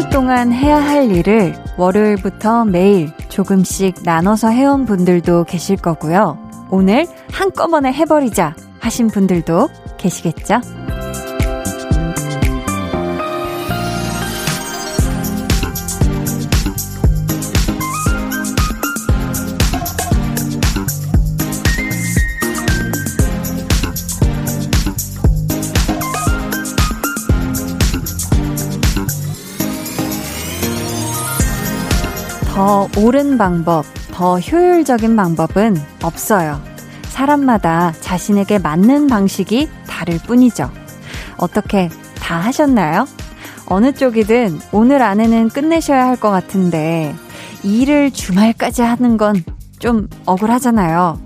주 동안 해야 할 일을 월요일부터 매일 조금씩 나눠서 해온 분들도 계실 거고요. 오늘 한꺼번에 해버리자 하신 분들도 계시겠죠? 더 옳은 방법, 더 효율적인 방법은 없어요. 사람마다 자신에게 맞는 방식이 다를 뿐이죠. 어떻게 다 하셨나요? 어느 쪽이든 오늘 안에는 끝내셔야 할 것 같은데 일을 주말까지 하는 건 좀 억울하잖아요.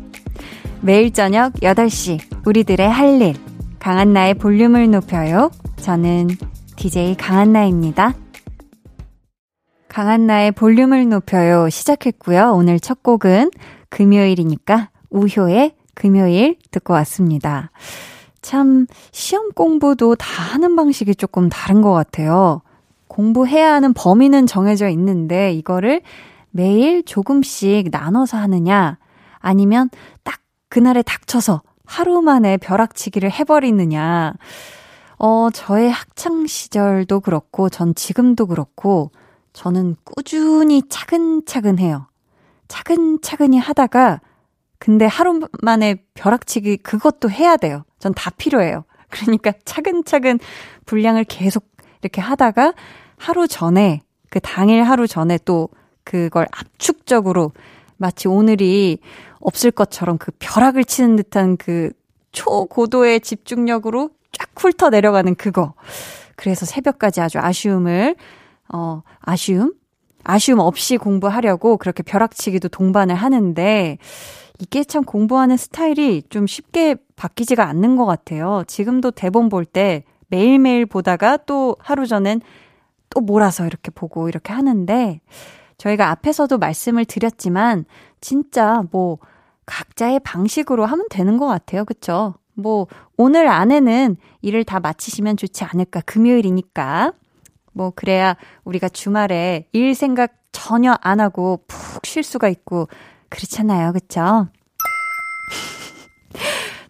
매일 저녁 8시 우리들의 할 일, 강한나의 볼륨을 높여요. 저는 DJ 강한나입니다. 강한나의 볼륨을 높여요 시작했고요. 오늘 첫 곡은 금요일이니까 우효의 금요일 듣고 왔습니다. 참 시험 공부도 다 하는 방식이 조금 다른 것 같아요. 공부해야 하는 범위는 정해져 있는데 이거를 매일 조금씩 나눠서 하느냐 아니면 딱 그날에 닥쳐서 하루 만에 벼락치기를 해버리느냐. 저의 학창 시절도 그렇고 전 지금도 그렇고 저는 꾸준히 차근차근 해요. 차근차근히 하다가 근데 하루 만에 벼락치기 그것도 해야 돼요. 전 다 필요해요. 그러니까 차근차근 분량을 계속 이렇게 하다가 하루 전에 그 당일 하루 전에 또 그걸 압축적으로 마치 오늘이 없을 것처럼 그 벼락을 치는 듯한 그 초고도의 집중력으로 쫙 훑어 내려가는 그거. 그래서 새벽까지 아주 아쉬움 없이 공부하려고 그렇게 벼락치기도 동반을 하는데 이게 참 공부하는 스타일이 좀 쉽게 바뀌지가 않는 것 같아요. 지금도 대본 볼 때 매일매일 보다가 또 하루 전엔 또 몰아서 이렇게 보고 이렇게 하는데 저희가 앞에서도 말씀을 드렸지만 진짜 뭐 각자의 방식으로 하면 되는 것 같아요. 그쵸? 뭐 오늘 안에는 일을 다 마치시면 좋지 않을까. 금요일이니까. 뭐 그래야 우리가 주말에 일 생각 전혀 안 하고 푹 쉴 수가 있고 그렇잖아요. 그쵸?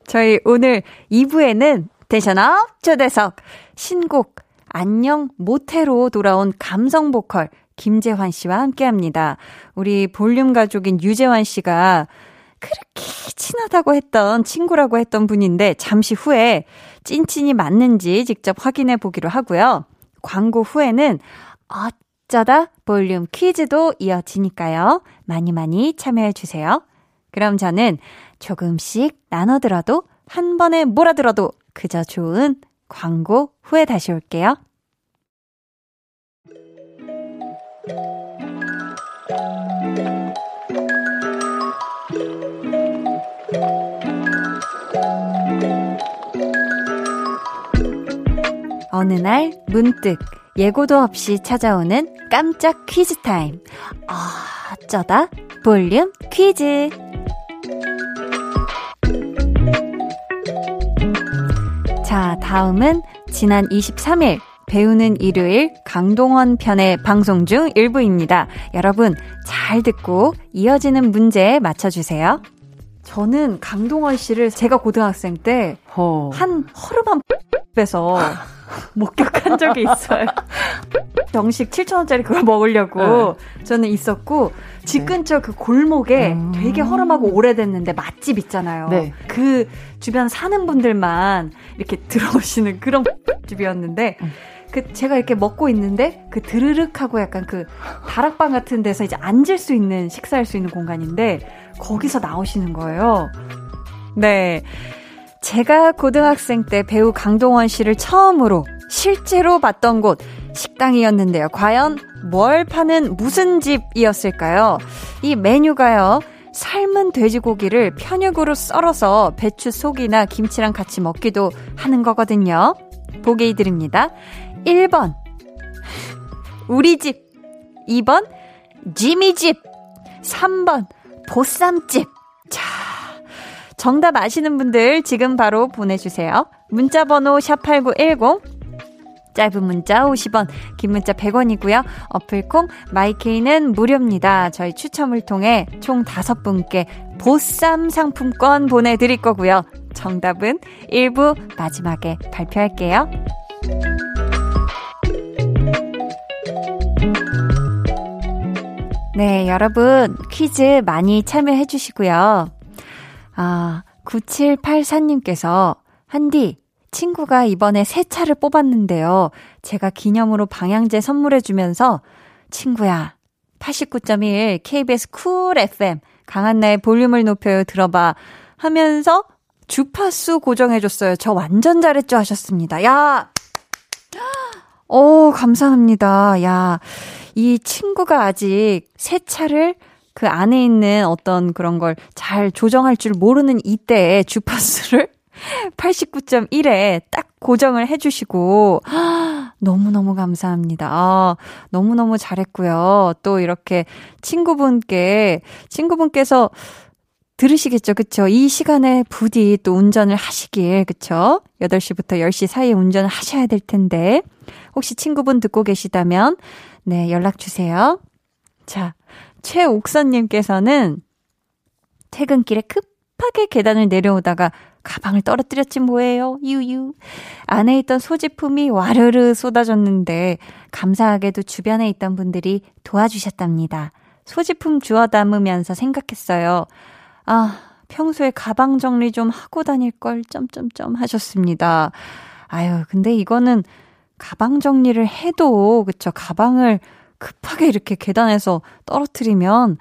저희 오늘 2부에는 텐션업 초대석 신곡 안녕 모태로 돌아온 감성 보컬 김재환 씨와 함께합니다. 우리 볼륨 가족인 유재환 씨가 그렇게 친하다고 했던 친구라고 했던 분인데 잠시 후에 찐친이 맞는지 직접 확인해 보기로 하고요. 광고 후에는 어쩌다 볼륨 퀴즈도 이어지니까요. 많이 많이 참여해 주세요. 그럼 저는 조금씩 나눠들어도 한 번에 몰아들어도 그저 좋은 광고 후에 다시 올게요. 어느 날 문득 예고도 없이 찾아오는 깜짝 퀴즈 타임. 어쩌다 볼륨 퀴즈. 자, 다음은 지난 23일 배우는 일요일 강동원 편의 방송 중 일부입니다. 여러분 잘 듣고 이어지는 문제에 맞춰주세요. 저는 강동원 씨를 제가 고등학생 때 한 허름한 뺏어 목격한 적이 있어요. 정식 7,000원짜리 그걸 먹으려고 저는 있었고 집 근처 그 골목에 되게 허름하고 오래됐는데 맛집 있잖아요. 네. 그 주변 사는 분들만 이렇게 들어오시는 그런 집이었는데 그 제가 이렇게 먹고 있는데 그 드르륵하고 약간 그 다락방 같은 데서 이제 앉을 수 있는 식사할 수 있는 공간인데 거기서 나오시는 거예요. 네. 제가 고등학생 때 배우 강동원 씨를 처음으로 실제로 봤던 곳 식당이었는데요. 과연 뭘 파는 무슨 집이었을까요? 이 메뉴가요. 삶은 돼지고기를 편육으로 썰어서 배추 속이나 김치랑 같이 먹기도 하는 거거든요. 보기 드립니다. 1번 우리 집, 2번 지미 집, 3번 보쌈집. 자, 정답 아시는 분들 지금 바로 보내주세요. 문자번호 샵 8910 짧은 문자 50원, 긴 문자 100원이고요. 어플콩 마이케이는 무료입니다. 저희 추첨을 통해 총 5분께 보쌈 상품권 보내드릴 거고요. 정답은 1부 마지막에 발표할게요. 네, 여러분 퀴즈 많이 참여해 주시고요. 9784님께서 한디, 친구가 이번에 새 차를 뽑았는데요. 제가 기념으로 방향제 선물해 주면서 친구야, 89.1 KBS 쿨 FM 강한나의 볼륨을 높여요 들어봐 하면서 주파수 고정해 줬어요. 저 완전 잘했죠 하셨습니다. 야! 감사합니다. 야, 이 친구가 아직 새 차를 그 안에 있는 어떤 그런 걸 잘 조정할 줄 모르는 이때에 주파수를 89.1에 딱 고정을 해주시고 너무너무 감사합니다. 너무너무 잘했고요. 또 이렇게 친구분께서 들으시겠죠, 그쵸? 이 시간에 부디 또 운전을 하시길, 그쵸? 8시부터 10시 사이에 운전을 하셔야 될 텐데 혹시 친구분 듣고 계시다면 네, 연락 주세요. 자, 최옥선님께서는 퇴근길에 급하게 계단을 내려오다가 가방을 떨어뜨렸지 뭐예요. 유유. 안에 있던 소지품이 와르르 쏟아졌는데 감사하게도 주변에 있던 분들이 도와주셨답니다. 소지품 주워 담으면서 생각했어요. 아, 평소에 가방 정리 좀 하고 다닐 걸 점점점 하셨습니다. 아유, 근데 이거는 가방 정리를 해도 그쵸? 가방을 급하게 이렇게 계단에서 떨어뜨리면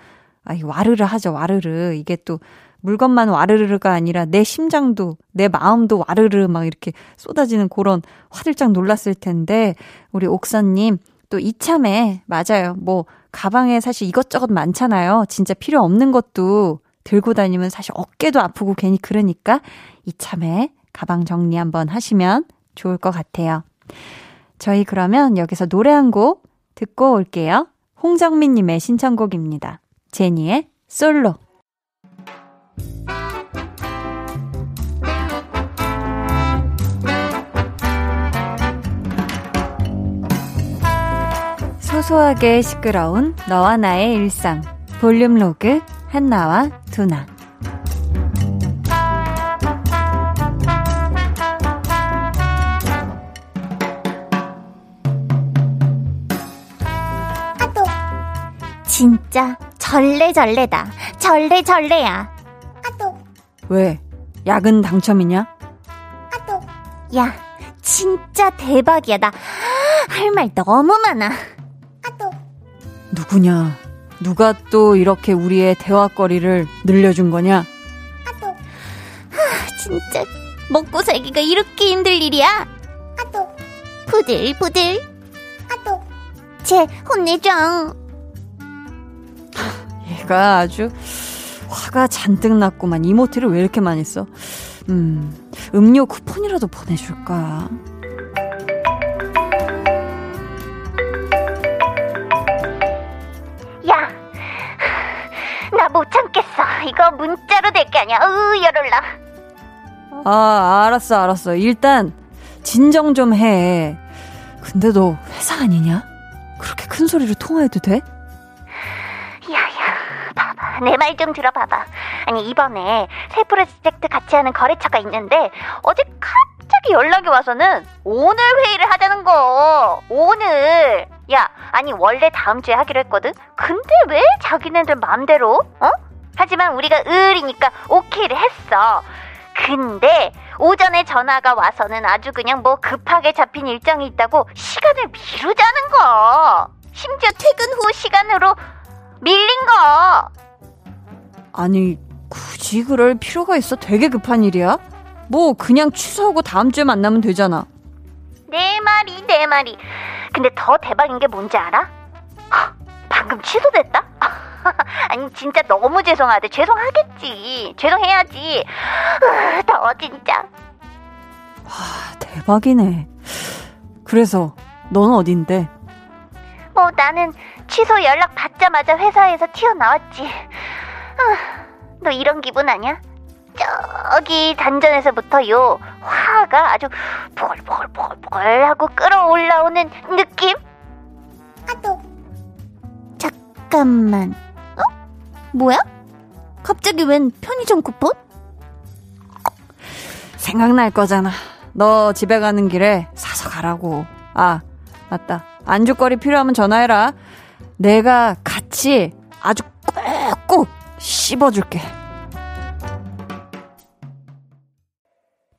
와르르 하죠. 와르르. 이게 또 물건만 와르르가 아니라 내 심장도 내 마음도 와르르 막 이렇게 쏟아지는 그런 화들짝 놀랐을 텐데 우리 옥선님 또 이참에 맞아요. 뭐 가방에 사실 이것저것 많잖아요. 진짜 필요 없는 것도 들고 다니면 사실 어깨도 아프고 괜히 그러니까 이참에 가방 정리 한번 하시면 좋을 것 같아요. 저희 그러면 여기서 노래 한 곡 듣고 올게요. 홍정민님의 신청곡입니다. 제니의 솔로. 소소하게 시끄러운 너와 나의 일상 볼륨 로그 한나와 두나. 아또 진짜 절레절레다. 절레절레야. 아또 왜? 야근 당첨이냐? 아또 야 진짜 대박이야. 나 할 말 너무 많아. 아또 누구냐? 누가 또 이렇게 우리의 대화거리를 늘려준 거냐? 아또 진짜 먹고 살기가 이렇게 힘들 일이야? 아또 부들부들. 아또 쟤 혼내줘. 얘가 아주 화가 잔뜩 났구만. 이모티를 왜 이렇게 많이 써? 음료 쿠폰이라도 보내줄까? 나 못 참겠어. 이거 문자로 될 게 아니야. 열올라. 알았어. 일단 진정 좀 해. 근데 너 회사 아니냐? 그렇게 큰 소리로 통화해도 돼? 야야, 봐봐. 내 말 좀 들어봐봐. 아니 이번에 새 프로젝트 같이 하는 거래처가 있는데 어제 갑자기 연락이 와서는 오늘 회의를 하자는 거. 오늘. 야, 아니 원래 다음 주에 하기로 했거든? 근데 왜 자기네들 맘대로? 하지만 우리가 을이니까 오케이를 했어. 근데 오전에 전화가 와서는 아주 그냥 뭐 급하게 잡힌 일정이 있다고 시간을 미루자는 거. 심지어 퇴근 후 시간으로 밀린 거. 아니 굳이 그럴 필요가 있어? 되게 급한 일이야? 뭐 그냥 취소하고 다음 주에 만나면 되잖아. 내 말이. 근데 더 대박인 게 뭔지 알아? 허, 방금 취소됐다? 아니 진짜 너무 죄송하대. 죄송하겠지. 죄송해야지. 더 진짜. 와, 대박이네. 그래서 넌 어딘데? 뭐 나는 취소 연락 받자마자 회사에서 튀어나왔지. 너 이런 기분 아니야? 저기 단전에서부터 요 화가 아주 보글보글 하고 끌어올라오는 느낌? 아또 잠깐만, 어? 뭐야? 갑자기 웬 편의점 쿠폰? 생각날 거잖아. 너 집에 가는 길에 사서 가라고. 아, 맞다. 안주거리 필요하면 전화해라. 내가 같이 아주 꾹꾹 씹어줄게.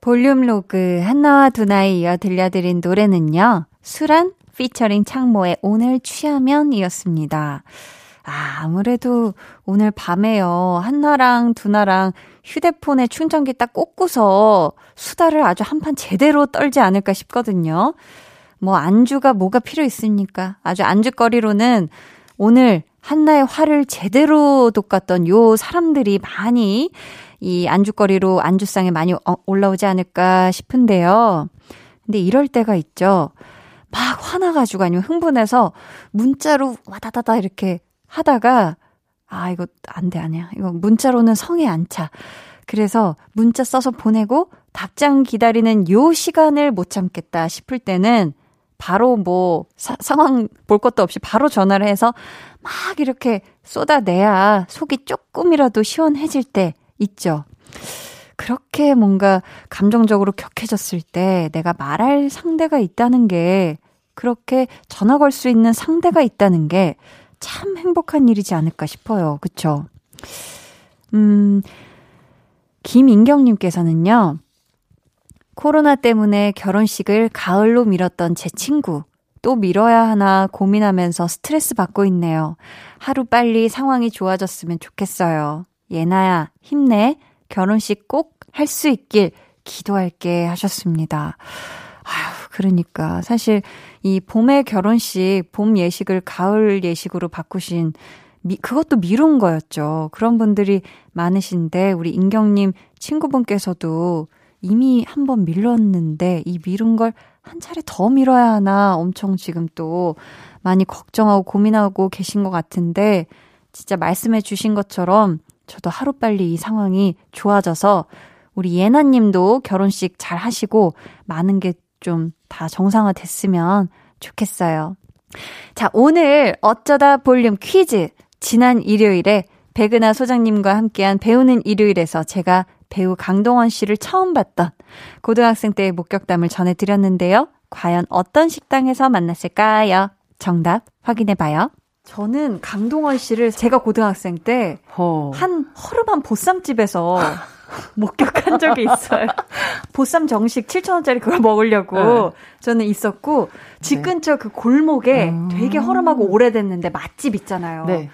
볼륨 로그 한나와 두나에 이어 들려드린 노래는요, 수란 피처링 창모의 오늘 취하면 이었습니다. 아, 아무래도 오늘 밤에요, 한나랑 두나랑 휴대폰에 충전기 딱 꽂고서 수다를 아주 한판 제대로 떨지 않을까 싶거든요. 뭐 안주가 뭐가 필요 있습니까? 아주 안주거리로는 오늘 한나의 화를 제대로 돋갔던 요 사람들이 많이 이 안주거리로 안주상에 많이 올라오지 않을까 싶은데요. 근데 이럴 때가 있죠. 막 화나가지고 아니면 흥분해서 문자로 와다다다 이렇게 하다가, 아, 이거 안 돼, 아니야. 이거 문자로는 성에 안 차. 그래서 문자 써서 보내고 답장 기다리는 요 시간을 못 참겠다 싶을 때는 바로 뭐 상황 볼 것도 없이 바로 전화를 해서 막 이렇게 쏟아내야 속이 조금이라도 시원해질 때 있죠. 그렇게 뭔가 감정적으로 격해졌을 때 내가 말할 상대가 있다는 게, 그렇게 전화 걸 수 있는 상대가 있다는 게 참 행복한 일이지 않을까 싶어요. 그쵸? 김인경님께서는요, 코로나 때문에 결혼식을 가을로 미뤘던 제 친구, 또 미뤄야 하나 고민하면서 스트레스 받고 있네요. 하루 빨리 상황이 좋아졌으면 좋겠어요. 예나야, 힘내. 결혼식 꼭 할 수 있길 기도할게 하셨습니다. 아휴, 그러니까 사실 이 봄의 결혼식, 봄 예식을 가을 예식으로 바꾸신, 그것도 미룬 거였죠. 그런 분들이 많으신데 우리 인경님 친구분께서도 이미 한번 밀렀는데 이 미룬 걸 한 차례 더 밀어야 하나 엄청 지금 또 많이 걱정하고 고민하고 계신 것 같은데, 진짜 말씀해 주신 것처럼 저도 하루빨리 이 상황이 좋아져서 우리 예나님도 결혼식 잘 하시고 많은 게 좀 다 정상화 됐으면 좋겠어요. 자, 오늘 어쩌다 볼륨 퀴즈, 지난 일요일에 백은하 소장님과 함께한 배우는 일요일에서 제가 배우 강동원 씨를 처음 봤던 고등학생 때의 목격담을 전해드렸는데요. 과연 어떤 식당에서 만났을까요? 정답 확인해봐요. 저는 강동원 씨를 제가 고등학생 때 한 허름한 보쌈집에서 목격한 적이 있어요. 보쌈 정식 7,000원짜리 그걸 먹으려고 저는 있었고, 집 근처 그 골목에 되게 허름하고 오래됐는데 맛집 있잖아요. 네.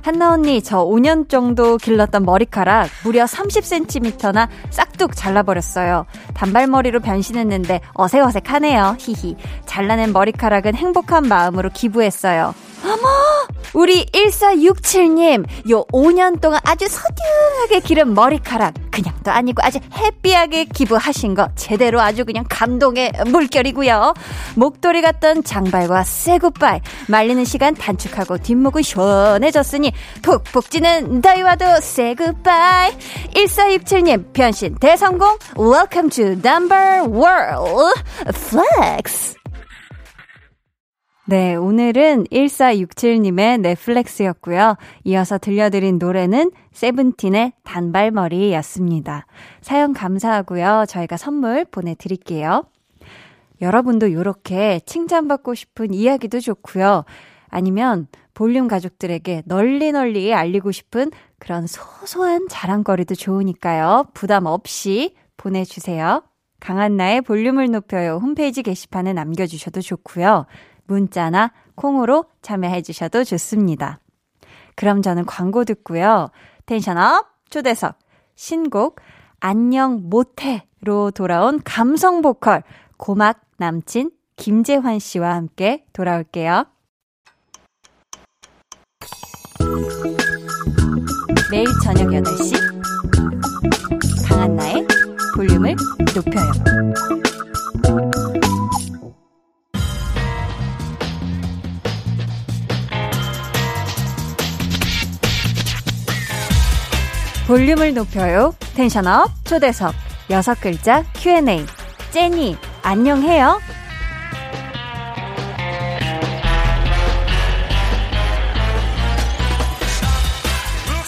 한나 언니, 저 5년 정도 길렀던 머리카락 무려 30cm나 싹둑 잘라버렸어요. 단발머리로 변신했는데 어색어색하네요. 히히. 잘라낸 머리카락은 행복한 마음으로 기부했어요. 어머! 우리 1467님, 요 5년 동안 아주 소중하게 기른 머리카락, 그냥도 아니고 아주 해피하게 기부하신 거 제대로 아주 그냥 감동의 물결이고요. 목도리 같던 장발과 쇠굿바이, 말리는 시간 단축하고 뒷목은 시원해졌으니 푹푹 찌는 더위와도 쇠굿바이. 1467님, 변신 대성공, Welcome to Number World Flex. 네, 오늘은 1467님의 넷플릭스였고요. 이어서 들려드린 노래는 세븐틴의 단발머리였습니다. 사연 감사하고요. 저희가 선물 보내드릴게요. 여러분도 이렇게 칭찬받고 싶은 이야기도 좋고요. 아니면 볼륨 가족들에게 널리 알리고 싶은 그런 소소한 자랑거리도 좋으니까요. 부담 없이 보내주세요. 강한나의 볼륨을 높여요 홈페이지 게시판에 남겨주셔도 좋고요. 문자나 콩으로 참여해 주셔도 좋습니다. 그럼 저는 광고 듣고요. 텐션업 초대석 신곡 안녕 못해로 돌아온 감성 보컬 고막 남친 김재환 씨와 함께 돌아올게요. 매일 저녁 8시 강한나의 볼륨을 높여요. 볼륨을 높여요. 텐션업 초대석 6글자 Q&A. 제니 안녕해요.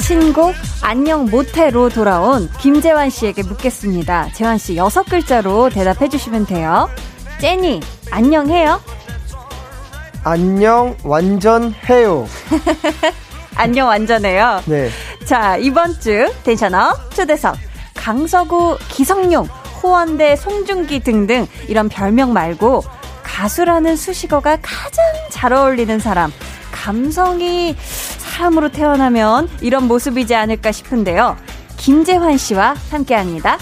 신곡 안녕 모태로 돌아온 김재환 씨에게 묻겠습니다. 재환 씨 6글자로 대답해 주시면 돼요. 제니 안녕해요. 안녕 완전해요. 안녕 완전해요. 네. 자, 이번 주 텐션업 초대석 강서구 기성용, 호원대 송중기 등등 이런 별명 말고 가수라는 수식어가 가장 잘 어울리는 사람, 감성이 사람으로 태어나면 이런 모습이지 않을까 싶은데요. 김재환 씨와 함께합니다.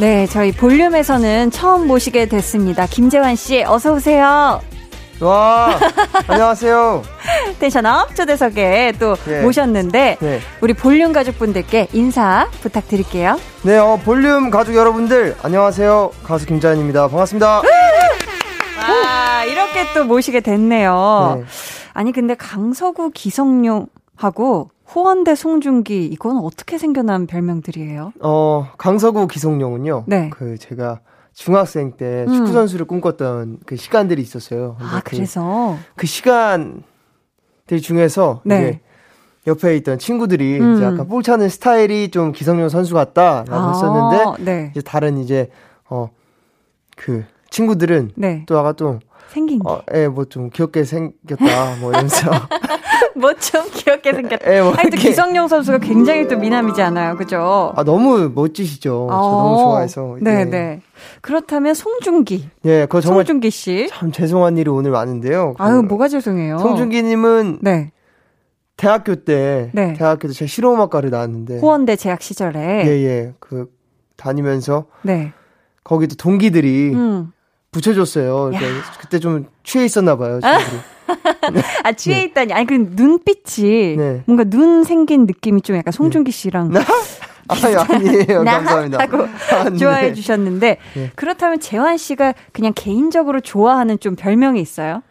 네, 저희 볼륨에서는 처음 모시게 됐습니다. 김재환 씨, 어서 오세요. 와, 안녕하세요. 텐션업 초대석에 또 네. 모셨는데 네. 우리 볼륨 가족분들께 인사 부탁드릴게요. 네, 볼륨 가족 여러분들 안녕하세요. 가수 김재환입니다. 반갑습니다. 아, 이렇게 또 모시게 됐네요. 네. 아니 근데 강서구 기성용하고 호원대 송중기 이건 어떻게 생겨난 별명들이에요? 강서구 기성용은요. 네. 그 제가 중학생 때 축구 선수를 꿈꿨던 그 시간들이 있었어요. 아, 그래서 그 시간들 중에서 네. 이제 옆에 있던 친구들이 이제 약간 볼 차는 스타일이 좀 기성용 선수 같다라고 했었는데 네. 이제 다른 이제 그 친구들은 네. 또 아까 또 생긴 게 예, 뭐 좀 귀엽게 생겼다 뭐 이러면서 뭐 좀 귀엽게 생겼다. 예, 뭐 아니 또 기성용 선수가 굉장히 또 미남이지 않아요, 그죠? 아, 너무 멋지시죠. 저 너무 좋아해서. 네네. 네. 그렇다면 송중기. 예, 그 정말 송중기 씨. 참 죄송한 일이 오늘 많은데요. 아유, 뭐가 죄송해요? 송중기님은 네. 대학교 때 제가 실용음악과를 나왔는데 호원대 재학 시절에 예예 그 다니면서 네 거기도 동기들이 붙여줬어요. 그때 좀 취해 있었나 봐요. 아, 취해 네. 있다니. 아니, 그 눈빛이 네. 뭔가 눈 생긴 느낌이 좀 약간 송중기 씨랑. 아니, 아니에요. 감사합니다. 하고 아, 네. 좋아해 주셨는데 네. 그렇다면 재환 씨가 그냥 개인적으로 좋아하는 좀 별명이 있어요?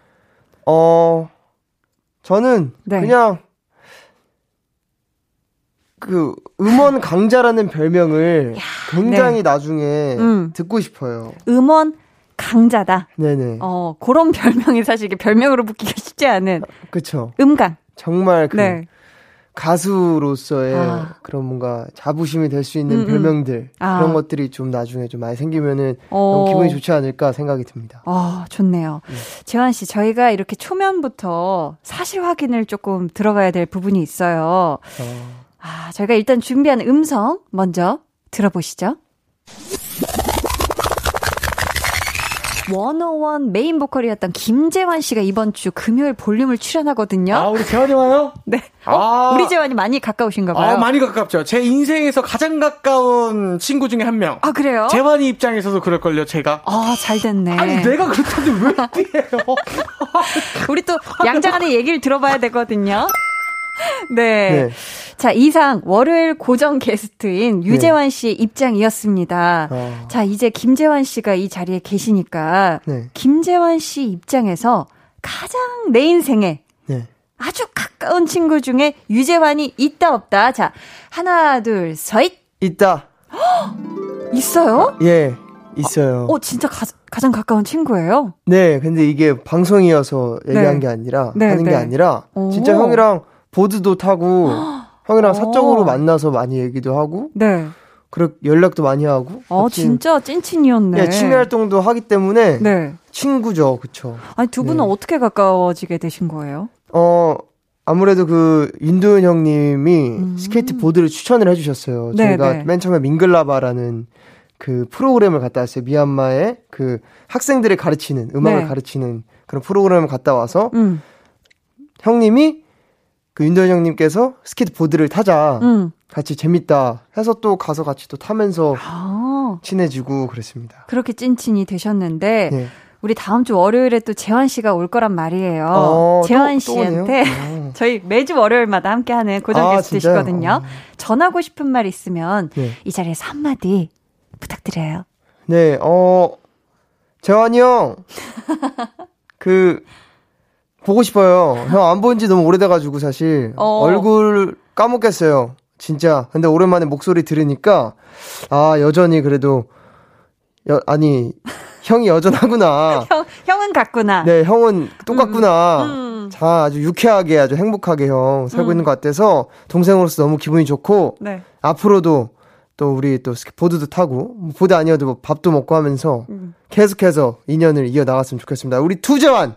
저는 네. 그냥 그 음원 강자라는 별명을 굉장히 네. 나중에 듣고 싶어요. 음원 강자다. 네네. 그런 별명이 사실 이게 별명으로 붙기가 쉽지 않은. 그렇죠. 음감. 정말 그 네. 가수로서의 그런 뭔가 자부심이 될 수 있는 별명들 그런 것들이 좀 나중에 좀 많이 생기면은 너무 기분이 좋지 않을까 생각이 듭니다. 좋네요. 재환 씨, 저희가 이렇게 초면부터 사실 확인을 조금 들어가야 될 부분이 있어요. 아, 저희가 일단 준비한 음성 먼저 들어보시죠. 101 메인 보컬이었던 김재환 씨가 이번 주 금요일 볼륨을 출연하거든요. 아, 우리 재환이 와요? 네. 아. 우리 재환이 많이 가까우신가 봐요. 아, 많이 가깝죠. 제 인생에서 가장 가까운 친구 중에 한 명. 아, 그래요? 재환이 입장에서도 그럴걸요, 제가. 아, 잘 됐네. 아니, 내가 그렇다는데 왜 띠예요? 우리 또 양장안의 얘기를 들어봐야 되거든요. 네. 네. 자, 이상 월요일 고정 게스트인 유재환 씨의 입장이었습니다. 자, 이제 김재환 씨가 이 자리에 계시니까 김재환 씨 입장에서 가장 내 인생에 아주 가까운 친구 중에 유재환이 있다 없다. 자, 하나 둘 셋. 있다. 있어요? 예, 있어요. 진짜 가장 가까운 친구예요? 네, 근데 이게 방송이어서 얘기한 게 아니라 하는 게 아니라 진짜 형이랑 보드도 타고 형이랑 사적으로 만나서 많이 얘기도 하고 그렇게 연락도 많이 하고 진짜 찐친이었네. 예, 취미 활동도 하기 때문에 친구죠. 그렇죠. 아니, 두 분은 어떻게 가까워지게 되신 거예요? 아무래도 그 윤도현 형님이 스케이트 보드를 추천을 해주셨어요. 저희가 맨 처음에 밍글라바라는 그 프로그램을 갔다 왔어요. 미얀마에 그 학생들을 가르치는 음악을 가르치는 그런 프로그램을 갔다 와서 형님이 그 윤도현 형님께서 스케이트 보드를 타자. 같이 재밌다 해서 또 가서 같이 또 타면서 친해지고 그랬습니다. 그렇게 찐친이 되셨는데 우리 다음 주 월요일에 또 재환 씨가 올 거란 말이에요. 재환 씨한테 또 저희 매주 월요일마다 함께하는 고정 게스트시거든요. 전하고 싶은 말 있으면 이 자리에서 한마디 부탁드려요. 네. 재환이 형. 보고 싶어요. 형 안 본 지 너무 오래돼가지고 사실 얼굴 까먹겠어요. 진짜. 근데 오랜만에 목소리 들으니까 아, 여전히 그래도 형이 여전하구나. 형은 같구나. 네, 형은 똑같구나. 자, 아주 유쾌하게 아주 행복하게 형 살고 있는 것 같아서 동생으로서 너무 기분이 좋고 앞으로도 또 우리 또 보드도 타고 보드 아니어도 뭐 밥도 먹고 하면서 계속해서 인연을 이어나갔으면 좋겠습니다. 우리 투재환.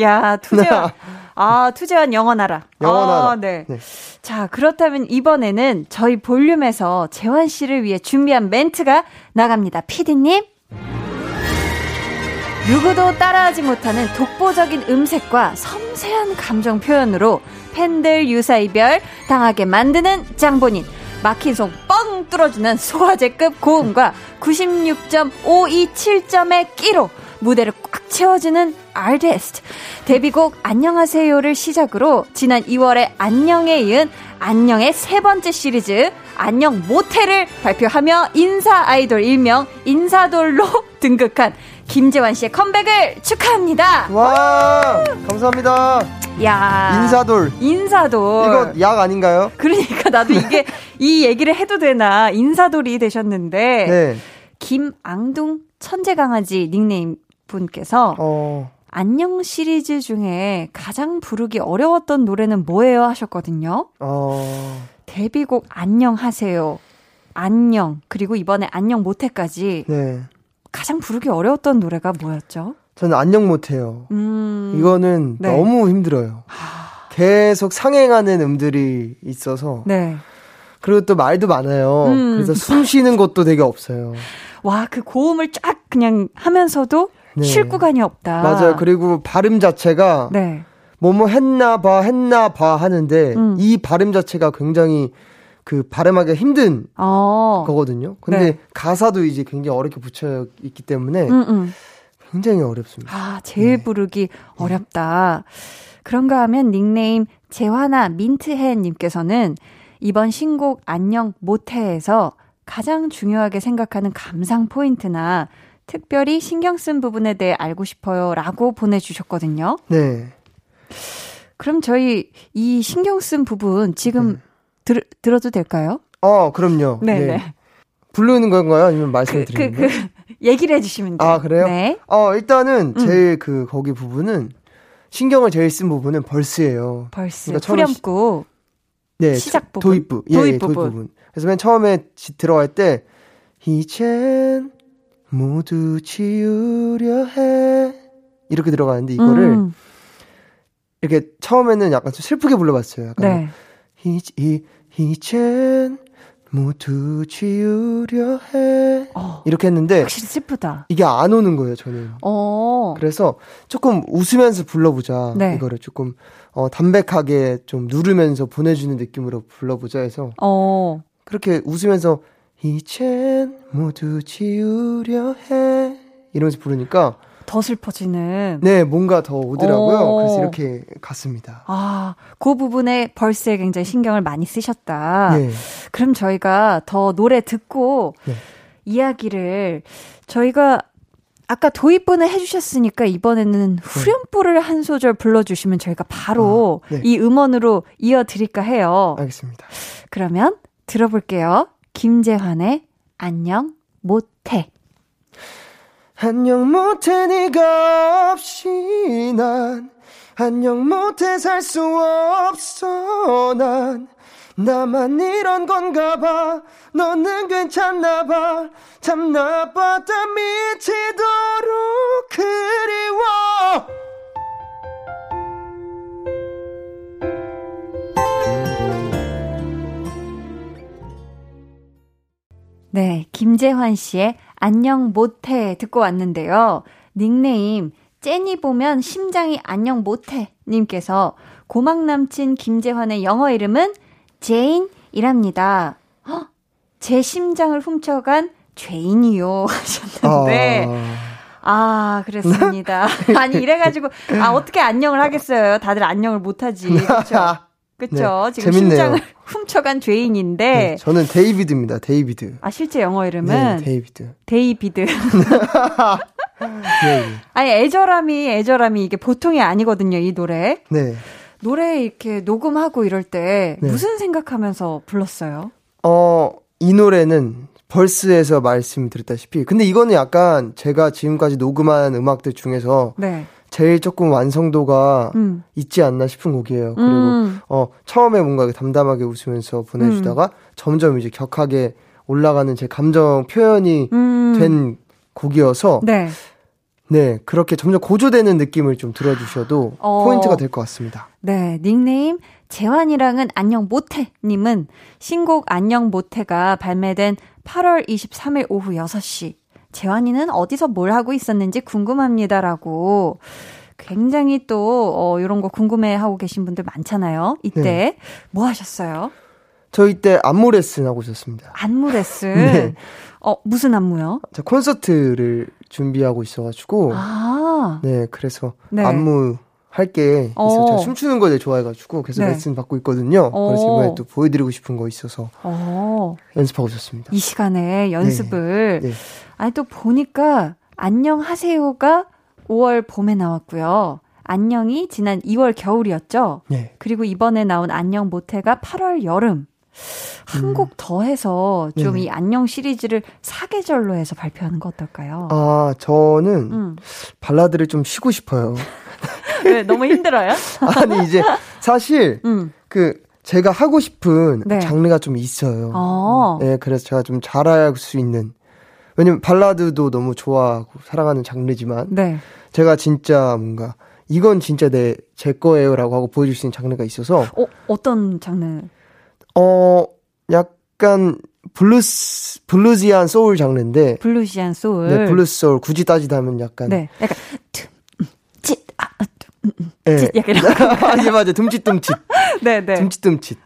야, 투재환. 아, 투재환 영원하라. 영원하라. 네. 자, 그렇다면 이번에는 저희 볼륨에서 재환 씨를 위해 준비한 멘트가 나갑니다. 피디님. 누구도 따라하지 못하는 독보적인 음색과 섬세한 감정 표현으로 팬들 유사이별 당하게 만드는 장본인. 막힌 속 뻥 뚫어주는 소화제급 고음과 96.527점의 끼로 무대를 꽉 채워주는 아티스트. 데뷔곡 안녕하세요를 시작으로 지난 2월에 안녕에 이은 안녕의 세 번째 시리즈 안녕 모태를 발표하며 인사 아이돌 일명 인사돌로 등극한 김재환 씨의 컴백을 축하합니다. 와, 감사합니다. 야, 인사돌 이거 약 아닌가요? 그러니까 나도 이게 이 얘기를 해도 되나 인사돌이 되셨는데 김앙둥 천재강아지 닉네임 분께서 안녕 시리즈 중에 가장 부르기 어려웠던 노래는 뭐예요? 하셨거든요. 데뷔곡 안녕하세요, 안녕, 그리고 이번에 안녕 모태까지 가장 부르기 어려웠던 노래가 뭐였죠? 저는 안녕 못해요. 이거는 너무 힘들어요. 계속 상행하는 음들이 있어서 그리고 또 말도 많아요. 그래서 숨 쉬는 것도 되게 없어요. 와, 그 고음을 쫙 그냥 하면서도 쉴 구간이 없다. 맞아요. 그리고 발음 자체가 뭐뭐 했나 봐 하는데 이 발음 자체가 굉장히 그 발음하기가 힘든 거거든요. 근데 가사도 이제 굉장히 어렵게 붙여 있기 때문에 굉장히 어렵습니다. 아, 제일 부르기 어렵다. 그런가 하면 닉네임 재화나 민트해 님께서는 이번 신곡 안녕 모태에서 가장 중요하게 생각하는 감상 포인트나 특별히 신경 쓴 부분에 대해 알고 싶어요 라고 보내주셨거든요. 네. 그럼 저희 이 신경 쓴 부분 지금 들어도 될까요? 그럼요. 네네. 부르는 건가요? 아니면 말씀드리는 거예요? 얘기를 해주시면 돼요. 아, 그래요? 네. 일단은 제일 거기 부분은 신경을 제일 쓴 부분은 벌스예요. 벌스. 그러니까 후렴구. 시작 부분. 도입 부분. 그래서 맨 처음에 들어갈 때 이젠 모두 지우려 해 이렇게 들어가는데 이거를 이렇게 처음에는 약간 좀 슬프게 불러봤어요. 약간 이젠 모두 지우려 해. 이렇게 했는데 확실히 슬프다. 이게 안 오는 거예요, 저는. 그래서 조금 웃으면서 불러보자. 네. 이거를 조금 담백하게 좀 누르면서 보내주는 느낌으로 불러보자 해서 그렇게 웃으면서 이젠 모두 지우려 해 이러면서 부르니까 더 슬퍼지는. 네, 뭔가 더 오더라고요. 그래서 이렇게 갔습니다. 아, 그 부분에 벌스에 굉장히 신경을 많이 쓰셨다. 네. 그럼 저희가 더 노래 듣고 네. 이야기를 저희가 아까 도입부는 해주셨으니까 이번에는 후렴부를 한 소절 불러주시면 저희가 바로 아, 네. 이 음원으로 이어드릴까 해요. 알겠습니다. 그러면 들어볼게요. 김재환의 안녕 못해. 안녕 못해 네가 없이 난 안녕 못해 살 수 없어 난 나만 이런 건가 봐 너는 괜찮나 봐 참 나보다 미치도록 그리워. 네, 김재환 씨의 안녕 못해 듣고 왔는데요. 닉네임 쨘이 보면 심장이 안녕 못해 님께서 고막 남친 김재환의 영어 이름은 제인이랍니다. 허, 제 심장을 훔쳐간 죄인이요 하셨는데 아, 그랬습니다. 아니 이래가지고 아 어떻게 안녕을 하겠어요. 다들 안녕을 못하지. 그렇죠? 그렇죠. 네, 지금 재밌네요. 심장을 훔쳐간 죄인인데 네, 저는 데이비드입니다. 데이비드. 아 실제 영어 이름은 네, 데이비드. 데이비드. 네. 아니 애절함이 이게 보통이 아니거든요. 이 노래. 네. 노래 이렇게 녹음하고 이럴 때 네. 무슨 생각하면서 불렀어요? 이 노래는 벌스에서 말씀드렸다시피 근데 이거는 약간 제가 지금까지 녹음한 음악들 중에서 네. 제일 조금 완성도가 있지 않나 싶은 곡이에요. 그리고 처음에 뭔가 담담하게 웃으면서 보내주다가 점점 이제 격하게 올라가는 제 감정 표현이 된 곡이어서 네 그렇게 점점 고조되는 느낌을 좀 들어주셔도 포인트가 될 것 같습니다. 네, 닉네임 재환이랑은 안녕 못해 님은 신곡 안녕 못해가 발매된 8월 23일 오후 6시 재환이는 어디서 뭘 하고 있었는지 궁금합니다라고 굉장히 또 이런 거 궁금해하고 계신 분들 많잖아요. 이때 네. 뭐 하셨어요? 저 이때 안무 레슨 하고 있었습니다. 안무 레슨? 네. 무슨 안무요? 저 콘서트를 준비하고 있어가지고 네 그래서 네. 안무 할 게 있어요. 제가 춤추는 거 되게 좋아해가지고 계속 네. 레슨 받고 있거든요. 그래서 이번에 또 보여드리고 싶은 거 있어서 연습하고 있었습니다. 이 시간에 연습을 네. 네. 아니 또 보니까 안녕하세요가 5월 봄에 나왔고요. 안녕이 지난 2월 겨울이었죠. 네. 그리고 이번에 나온 안녕 모태가 8월 여름. 한 곡 더 해서 좀 이 안녕 시리즈를 사계절로 해서 발표하는 거 어떨까요? 아 저는 발라드를 좀 쉬고 싶어요. 왜, 너무 힘들어요? 아니 이제 사실 그 제가 하고 싶은 네. 장르가 좀 있어요. 네, 그래서 제가 좀 잘할 수 있는 왜냐면 발라드도 너무 좋아하고 사랑하는 장르지만 네. 제가 진짜 뭔가 이건 진짜 제 거예요 라고 하고 보여줄 수 있는 장르가 있어서 어떤 장르? 약간 블루지한 소울 장르인데 블루지한 소울 네, 블루스 소울 굳이 따지자면 약간 네, 약간 네. 예, 맞아요. 듬칫듬칫. 네네. 듬칫듬칫.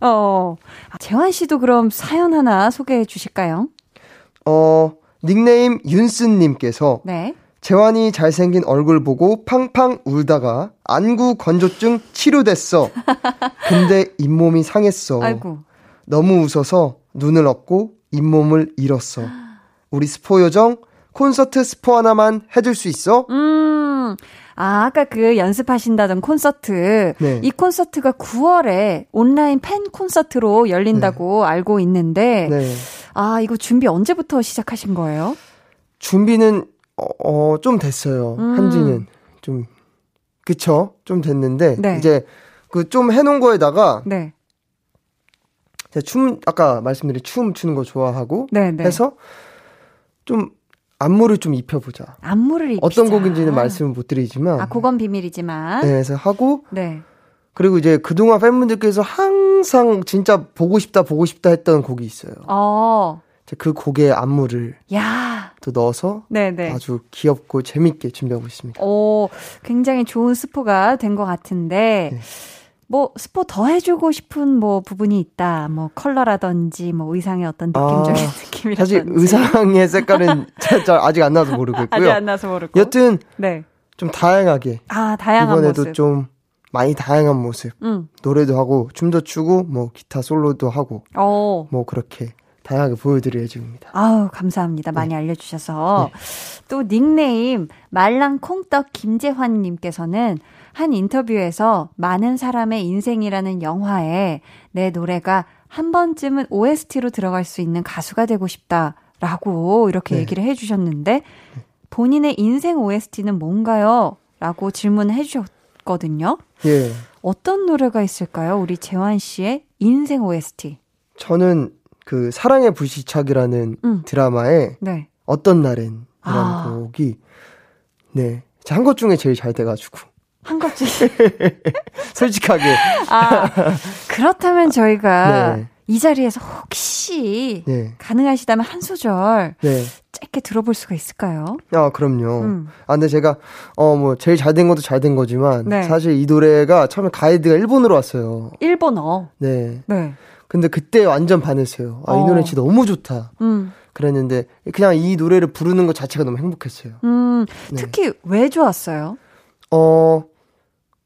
재환 씨도 그럼 사연 하나 소개해 주실까요? 닉네임 윤스님께서 네. 재환이 잘생긴 얼굴 보고 팡팡 울다가 안구 건조증 치료됐어. 근데 잇몸이 상했어. 아이고. 너무 웃어서 눈을 얻고 잇몸을 잃었어. 우리 스포 요정 콘서트 스포 하나만 해줄 수 있어? 아, 아까 그 연습하신다던 콘서트. 네. 이 콘서트가 9월에 온라인 팬 콘서트로 열린다고 네. 알고 있는데 네. 아, 이거 준비 언제부터 시작하신 거예요? 준비는 좀 됐어요. 한지는 좀 그쵸? 좀 됐는데 네. 이제 그 좀 해놓은 거에다가 네. 제가 아까 말씀드린 춤 추는 거 좋아하고 네, 네. 해서 좀 안무를 좀 입혀보자. 안무를 입히자. 어떤 곡인지는 말씀을 못 드리지만. 아, 그건 비밀이지만. 네, 그래서 하고. 네. 그리고 이제 그동안 팬분들께서 항상 진짜 보고 싶다 했던 곡이 있어요. 어. 그 곡의 안무를 야. 또 넣어서 네네. 아주 귀엽고 재밌게 준비하고 있습니다. 오, 굉장히 좋은 스포가 된 것 같은데 네. 뭐 스포 더 해주고 싶은 뭐 부분이 있다. 뭐 컬러라든지 뭐 의상의 어떤 느낌적인 느낌이라든지. 사실 의상의 색깔은 아직 안 나와서 모르고 있고요. 아직 안 나와서 모르고. 여튼 네. 좀 다양하게. 아, 다양한 이번에도 모습. 좀 많이 다양한 모습. 노래도 하고 춤도 추고 뭐 기타 솔로도 하고. 오. 뭐 그렇게. 다양하게 보여드릴 예정입니다. 아우 감사합니다. 많이 네. 알려주셔서. 네. 또 닉네임 말랑콩떡 김재환님께서는 한 인터뷰에서 많은 사람의 인생이라는 영화에 내 노래가 한 번쯤은 OST로 들어갈 수 있는 가수가 되고 싶다라고 이렇게 네. 얘기를 해주셨는데 본인의 인생 OST는 뭔가요? 라고 질문을 해주셨거든요. 예. 어떤 노래가 있을까요? 우리 재환 씨의 인생 OST. 저는 그 사랑의 불시착이라는 드라마에 네. 어떤 날엔이라는 곡이 네 한 것 중에 제일 잘 돼가지고 한 것 중에 솔직하게 그렇다면 저희가 네. 이 자리에서 혹시 네. 가능하시다면 한 소절 네. 짧게 들어볼 수가 있을까요? 아 그럼요. 근데 제가 뭐 제일 잘 된 것도 잘 된 거지만 네. 사실 이 노래가 처음에 가이드가 일본으로 왔어요. 일본어. 네. 네. 근데 그때 완전 반했어요. 아, 이 노래 진짜 너무 좋다. 그랬는데 그냥 이 노래를 부르는 것 자체가 너무 행복했어요. 네. 특히 왜 좋았어요?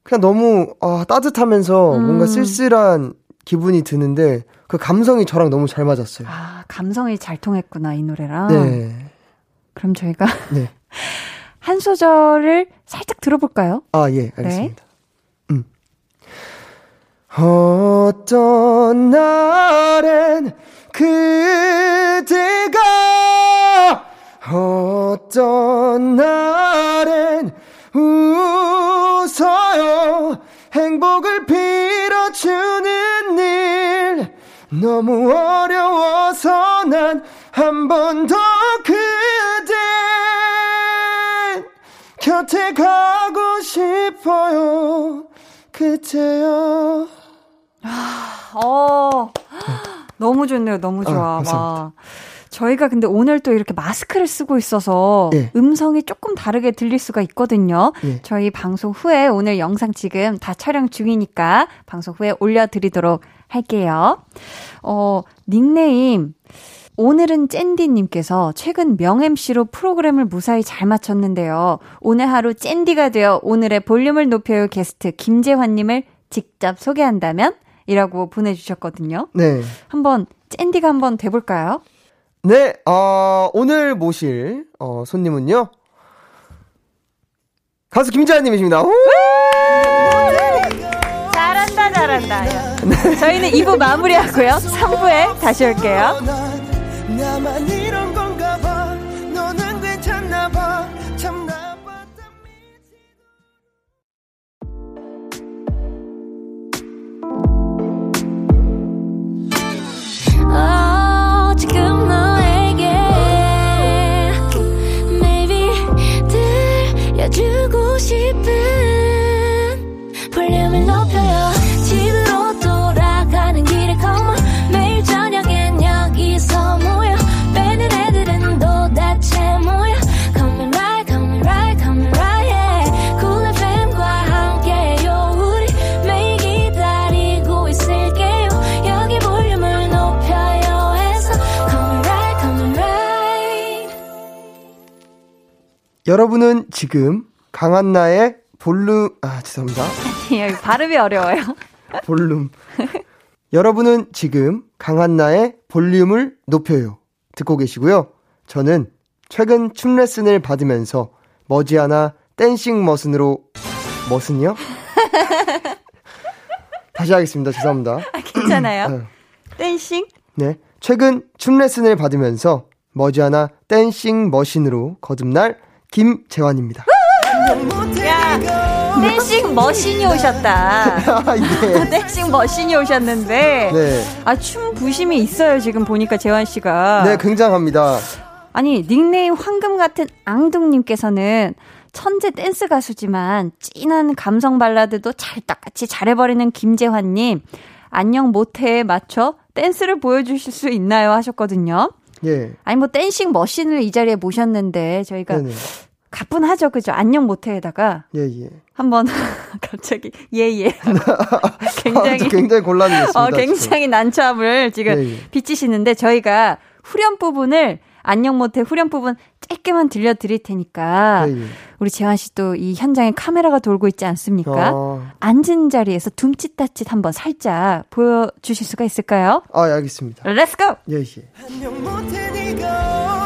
그냥 너무 따뜻하면서 뭔가 쓸쓸한 기분이 드는데 그 감성이 저랑 너무 잘 맞았어요. 아, 감성이 잘 통했구나 이 노래랑. 네. 그럼 저희가 네. 한 소절을 살짝 들어볼까요? 아, 예, 알겠습니다. 네. 어떤 날엔 그대가 어떤 날엔 웃어요 행복을 빌어주는 일 너무 어려워서 난 한 번 더 그대 곁에 가고 싶어요 그제요 너무 좋네요. 너무 좋아. 와. 저희가 근데 오늘 또 이렇게 마스크를 쓰고 있어서 예. 음성이 조금 다르게 들릴 수가 있거든요. 예. 저희 방송 후에 오늘 영상 지금 다 촬영 중이니까 방송 후에 올려드리도록 할게요. 닉네임 오늘은 쨘디님께서 최근 명MC로 프로그램을 무사히 잘 마쳤는데요. 오늘 하루 쨘디가 되어 오늘의 볼륨을 높여요 게스트 김재환님을 직접 소개한다면? 이라고 보내주셨거든요. 네. 한번 쨘디가 한번 돼볼까요? 네. 오늘 모실 손님은요. 가수 김재환님이십니다. 잘한다. 저희는 2부 마무리하고요. 3부에 다시 올게요. 나만 이런 건가 봐 너는 괜찮나 봐 참 나빴던 미치고 지금 너에게 maybe 들려주고 싶은 볼륨을 높여요 집으로 돌아가는 길에 come on 매일 저녁엔 여기서 여러분은 지금 강한나의 볼륨 죄송합니다. 아니요, 발음이 어려워요. 볼륨. 여러분은 지금 강한나의 볼륨을 높여요. 듣고 계시고요. 저는 최근 춤 레슨을 받으면서 머지않아 댄싱 머신으로 머신이요? 다시 하겠습니다. 죄송합니다. 괜찮아요. 댄싱? 네. 최근 춤 레슨을 받으면서 머지않아 댄싱 머신으로 거듭날 김재환입니다. 야, 댄싱 머신이 오셨다. 예. 댄싱 머신이 오셨는데 네. 아, 춤 부심이 있어요. 지금 보니까 재환 씨가. 네, 굉장합니다. 아니 닉네임 황금 같은 앙둥님께서는 천재 댄스 가수지만 찐한 감성 발라드도 찰떡같이 잘해버리는 김재환님 안녕 모태에 맞춰 댄스를 보여주실 수 있나요 하셨거든요. 예. 아니 뭐 댄싱 머신을 이 자리에 모셨는데 저희가 네네. 가뿐하죠, 그죠? 안녕 모태에다가 예예. 한번 갑자기 예예. 굉장히 굉장히 곤란했습니다. 굉장히 난처함을 지금 예예. 비치시는데 저희가 후렴 부분을 안녕 모태 후렴 부분 짧게만 들려드릴 테니까 예예. 우리 재환 씨 또 이 현장에 카메라가 돌고 있지 않습니까? 앉은 자리에서 둠칫따칫 한번 살짝 보여주실 수가 있을까요? 아 예, 알겠습니다. Let's go. 예예. 안녕 모태 네가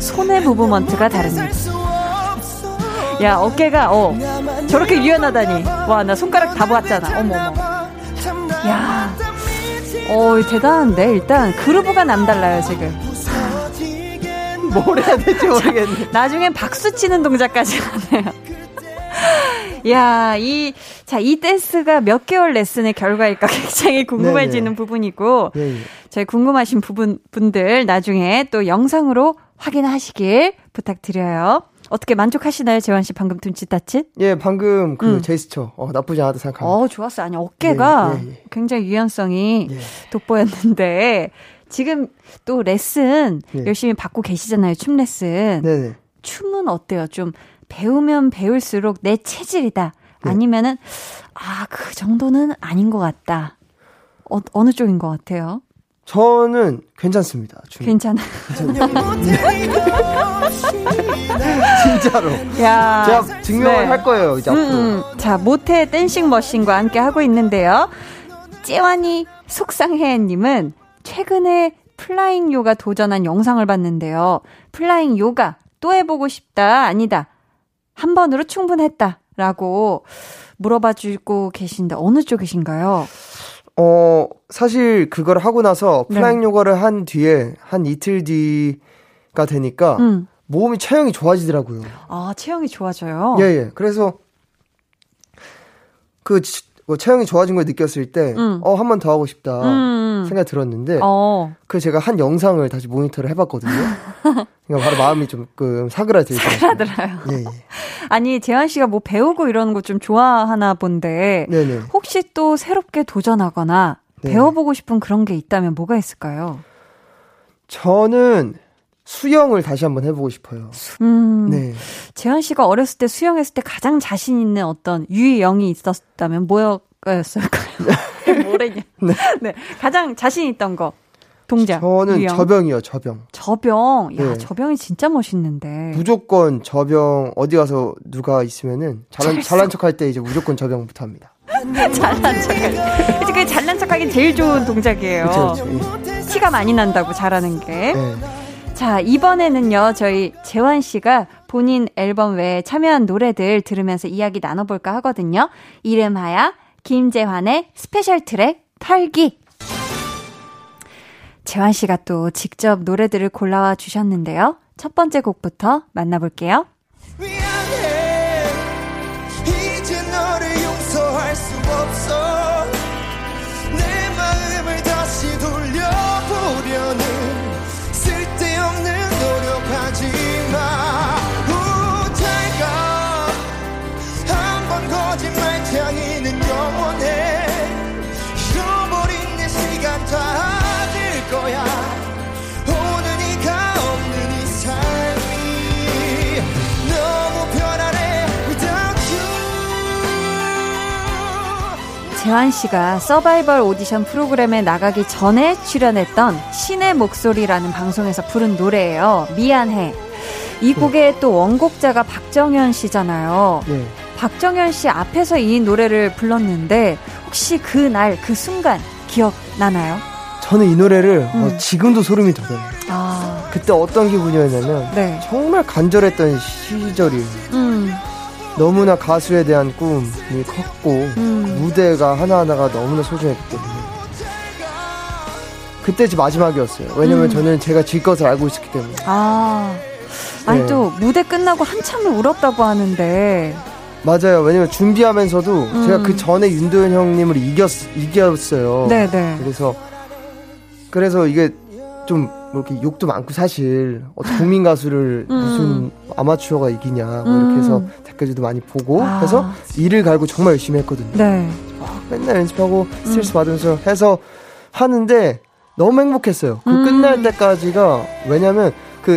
손의 무브먼트가 다릅니다. 야 어깨가 저렇게 유연하다니. 와 나 손가락 다 보았잖아. 어머머. 야, 대단한데 일단 그루브가 남달라요 지금. 뭘 해야 될지 모르겠네. 나중엔 박수 치는 동작까지 하네요. 야, 이 댄스가 몇 개월 레슨의 결과일까 굉장히 궁금해지는 네네. 부분이고 네네. 저희 궁금하신 분들 나중에 또 영상으로 확인하시길 부탁드려요. 어떻게 만족하시나요, 재환 씨? 방금 둠칫따칫? 예, 방금 그 제스처 나쁘지 않았다 생각합니다. 좋았어요. 아니 어깨가 예, 예, 예. 굉장히 유연성이 예. 돋보였는데 지금 또 레슨 예. 열심히 받고 계시잖아요, 춤 레슨. 네네. 춤은 어때요? 좀 배우면 배울수록 내 체질이다. 아니면은 그 정도는 아닌 것 같다. 어느 쪽인 것 같아요? 저는 괜찮습니다. 괜찮아요. 진짜로. 야, 제가 증명을 할 거예요. 이제 앞으로. 자, 모태 댄싱 머신과 함께 하고 있는데요. 재환이 속상해님은 최근에 플라잉 요가 도전한 영상을 봤는데요. 플라잉 요가 또 해보고 싶다. 아니다. 한 번으로 충분했다라고 물어봐주고 계신데 어느 쪽이신가요? 사실 그걸 하고 나서 플라잉 요가를 한 뒤에 한 이틀 뒤가 되니까 몸이 체형이 좋아지더라고요. 아, 체형이 좋아져요? 예. 그래서 그 체형이 좋아진 걸 느꼈을 때 한 번 더 하고 싶다 생각이 들었는데 그 제가 한 영상을 다시 모니터를 해봤거든요. 그러니까 바로 마음이 좀 사그라들더라고요. 사그라들어요. 예. 아니 재환 씨가 뭐 배우고 이러는 거 좀 좋아하나 본데 네네. 혹시 또 새롭게 도전하거나 네. 배워보고 싶은 그런 게 있다면 뭐가 있을까요? 저는 수영을 다시 한번 해보고 싶어요. 네. 재환 씨가 어렸을 때 수영했을 때 가장 자신 있는 어떤 유형이 있었다면 뭐였을까요? 뭐래냐? 네. 네. 가장 자신 있던 거. 동작. 저는 유형. 저병이요, 저병. 저병. 야, 네. 저병이 진짜 멋있는데. 무조건 저병 어디 가서 누가 있으면은 잘난 척할 때 이제 무조건 저병부터 합니다. 잘난 척할. 그치, 그게 잘난 척하기 제일 좋은 동작이에요. 그쵸. 티가 많이 난다고 잘하는 게. 네. 자, 이번에는요, 저희 재환 씨가 본인 앨범 외에 참여한 노래들 들으면서 이야기 나눠볼까 하거든요. 이름하여 김재환의 스페셜 트랙 팔기. 재환 씨가 또 직접 노래들을 골라와 주셨는데요. 첫 번째 곡부터 만나볼게요. 미안해, 이제 너를 용서할 수 없어. 내 마음을 다시 돌려보려는 쓸데없는 노력하지 마. 우울할까? 한번 거짓말쟁이는 영원해. 잃어버린 내 시간 다. 거야. 오는 이가 없는 이 삶이 너무 편안해. Without you. 재환 씨가 서바이벌 오디션 프로그램에 나가기 전에 출연했던 신의 목소리라는 방송에서 부른 노래예요. 미안해. 이 곡의 또 원곡자가 박정현 씨잖아요. 네. 박정현 씨 앞에서 이 노래를 불렀는데 혹시 그날 그 순간 기억나나요? 저는 이 노래를 지금도 소름이 돋아요. 아. 그때 어떤 기분이었냐면 네. 정말 간절했던 시절이에요. 너무나 가수에 대한 꿈이 컸고 무대가 하나하나가 너무나 소중했기 때문에 그때 마지막이었어요. 왜냐면 저는 제가 질 것을 알고 있었기 때문에. 아. 아니 네. 또 무대 끝나고 한참을 울었다고 하는데 맞아요. 왜냐면 준비하면서도 제가 그 전에 윤도현 형님을 이겼어요. 네네. 그래서 이게 좀 뭐 이렇게 욕도 많고 사실 국민 가수를 무슨 아마추어가 이기냐 뭐 이렇게 해서 댓글들도 많이 보고 그래서 이를 갈고 정말 열심히 했거든요. 네. 맨날 연습하고 스트레스 받으면서 해서 하는데 너무 행복했어요. 그 끝날 때까지가 왜냐면 그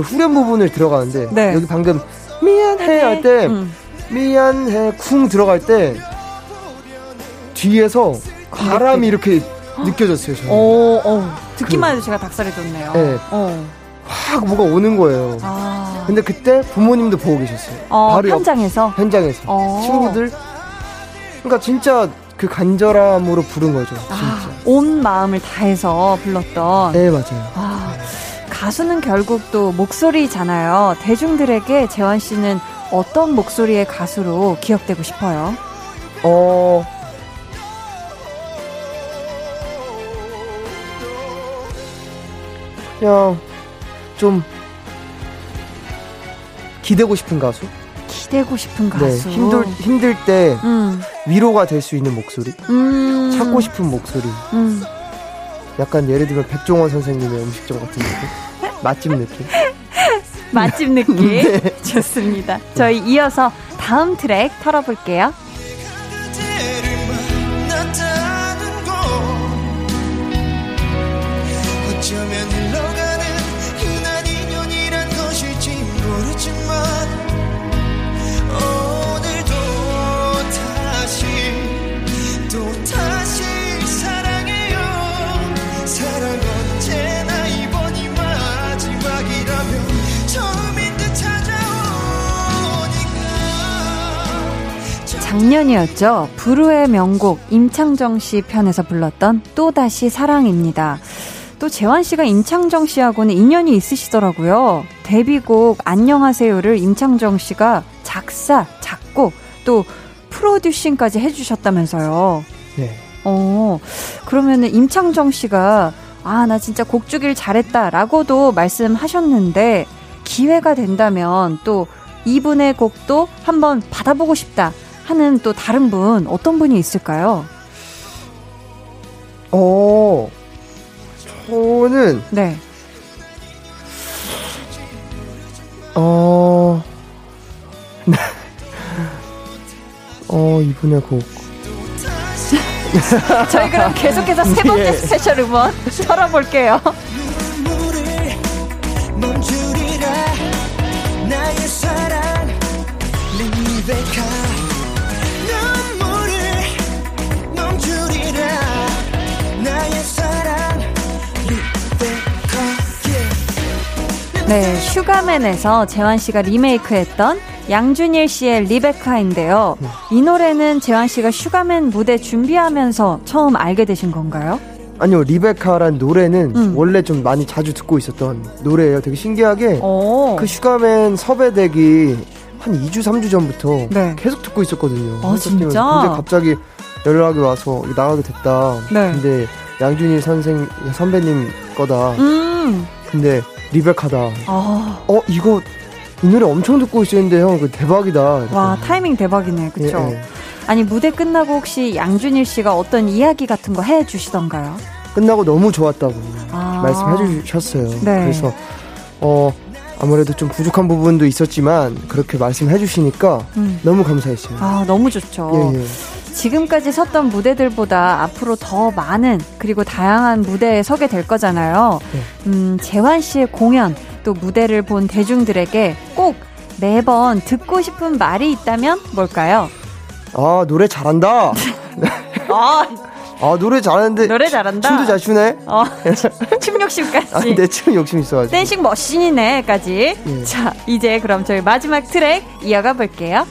후렴 부분을 들어가는데 네. 여기 방금 미안해 할 때 미안해 쿵 들어갈 때 뒤에서 바람이 이렇게 느껴졌어요. 저는. 듣기만 해도 제가 닭살이 돋네요. 네. 확 뭐가 오는 거예요. 근데 그때 부모님도 보고 계셨어요. 바로 현장에서? 현장에서. 친구들. 그러니까 진짜 그 간절함으로 부른 거죠. 진짜. 온 마음을 다해서 불렀던. 네, 맞아요. 가수는 결국 또 목소리잖아요. 대중들에게 재환 씨는 어떤 목소리의 가수로 기억되고 싶어요? 그냥 좀 기대고 싶은 가수? 기대고 싶은 가수. 네, 힘들 때 위로가 될 수 있는 목소리. 찾고 싶은 목소리. 약간 예를 들면 백종원 선생님의 음식점 같은 느낌? 맛집 느낌? 맛집 느낌? 네. 좋습니다. 저희 이어서 다음 트랙 털어볼게요. 작년이었죠. 브루의 명곡 임창정 씨 편에서 불렀던 또다시 사랑입니다. 또 재환 씨가 임창정 씨하고는 인연이 있으시더라고요. 데뷔곡 안녕하세요를 임창정 씨가 작사, 작곡, 또 프로듀싱까지 해주셨다면서요. 네. 그러면은 임창정 씨가 나 진짜 곡 주길 잘했다라고도 말씀하셨는데 기회가 된다면 또 이분의 곡도 한번 받아보고 싶다 하는 또 다른 분 어떤 분이 있을까요? 저는 네. 이분의 곡. 저희 그럼 계속해서 세 번째 스페셜 음원 털어볼게요. 네, 슈가맨에서 재환 씨가 리메이크했던 양준일 씨의 리베카인데요. 이 노래는 재환 씨가 슈가맨 무대 준비하면서 처음 알게 되신 건가요? 아니요, 리베카란 노래는 원래 좀 많이 자주 듣고 있었던 노래예요. 되게 신기하게 그 슈가맨 섭외되기 한 2주, 3주 전부터 네. 계속 듣고 있었거든요. 진짜? 근데 갑자기 연락이 와서 나가게 됐다. 네. 근데 양준일 선배님 거다. 근데 리백하다. 이거 이 노래 엄청 듣고 있었는데 형 대박이다. 이렇게. 와 타이밍 대박이네, 그렇죠? 예, 예. 아니 무대 끝나고 혹시 양준일 씨가 어떤 이야기 같은 거 해주시던가요? 끝나고 너무 좋았다고 말씀해주셨어요. 네. 그래서 아무래도 좀 부족한 부분도 있었지만 그렇게 말씀해주시니까 너무 감사했어요. 너무 좋죠. 예, 예. 지금까지 섰던 무대들보다 앞으로 더 많은 그리고 다양한 무대에 서게 될 거잖아요. 재환 씨의 공연 또 무대를 본 대중들에게 꼭 매번 듣고 싶은 말이 있다면 뭘까요? 노래 잘한다. 노래 잘한다. 춤도 잘 추네. 춤 욕심까지. 내 춤 욕심 있어가지고. 댄싱 머신이네까지. 예. 자 이제 그럼 저희 마지막 트랙 이어가 볼게요.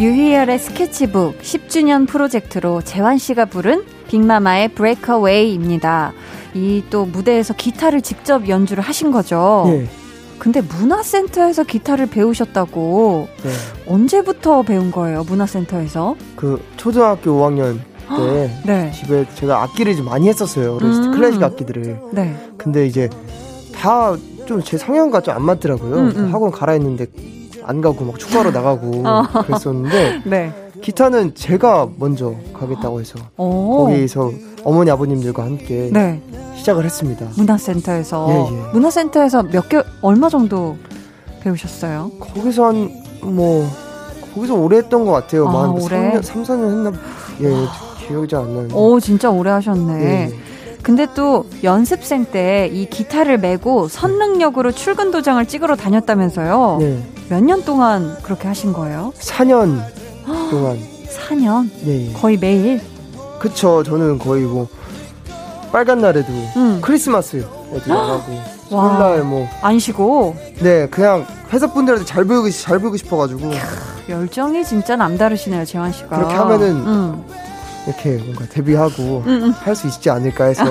유희열의 스케치북 10주년 프로젝트로 재환 씨가 부른 빅마마의 브레이크어웨이입니다. 이 또 무대에서 기타를 직접 연주를 하신 거죠. 네. 근데 문화센터에서 기타를 배우셨다고. 네. 언제부터 배운 거예요, 문화센터에서? 그 초등학교 5학년 때 네. 집에 제가 악기를 좀 많이 했었어요. 어렸을 때 클래식 악기들을. 네. 근데 이제 다 좀 제 성향과 좀 안 맞더라고요. 학원 가라 했는데 안 가고 막 축구하러 나가고 그랬었는데 네. 기타는 제가 먼저 가겠다고 해서 거기서 어머니 아버님들과 함께 네. 시작을 했습니다. 문화센터에서. 예, 예. 문화센터에서 몇 개 얼마 정도 배우셨어요? 거기서 한 뭐 거기서 오래 했던 것 같아요. 아, 한 3년, 3, 4년 했나? 예, 기억이 잘 안 나는데. 오, 진짜 오래 하셨네. 예, 예. 근데 또 연습생 때 이 기타를 메고 선릉역으로 출근 도장을 찍으러 다녔다면서요? 네. 몇 년 동안 그렇게 하신 거예요? 4년 동안. 4년? 네. 예. 거의 매일? 그쵸. 저는 거의 뭐 빨간 날에도 크리스마스 애들 나가고 설날 뭐 안 쉬고. 네, 그냥 회사 분들한테 잘 배우고 싶어가지고. 캬, 열정이 진짜 남다르시네요, 재환 씨가. 그렇게 하면은. 이렇게 뭔가 데뷔하고 할 수 있지 않을까 해서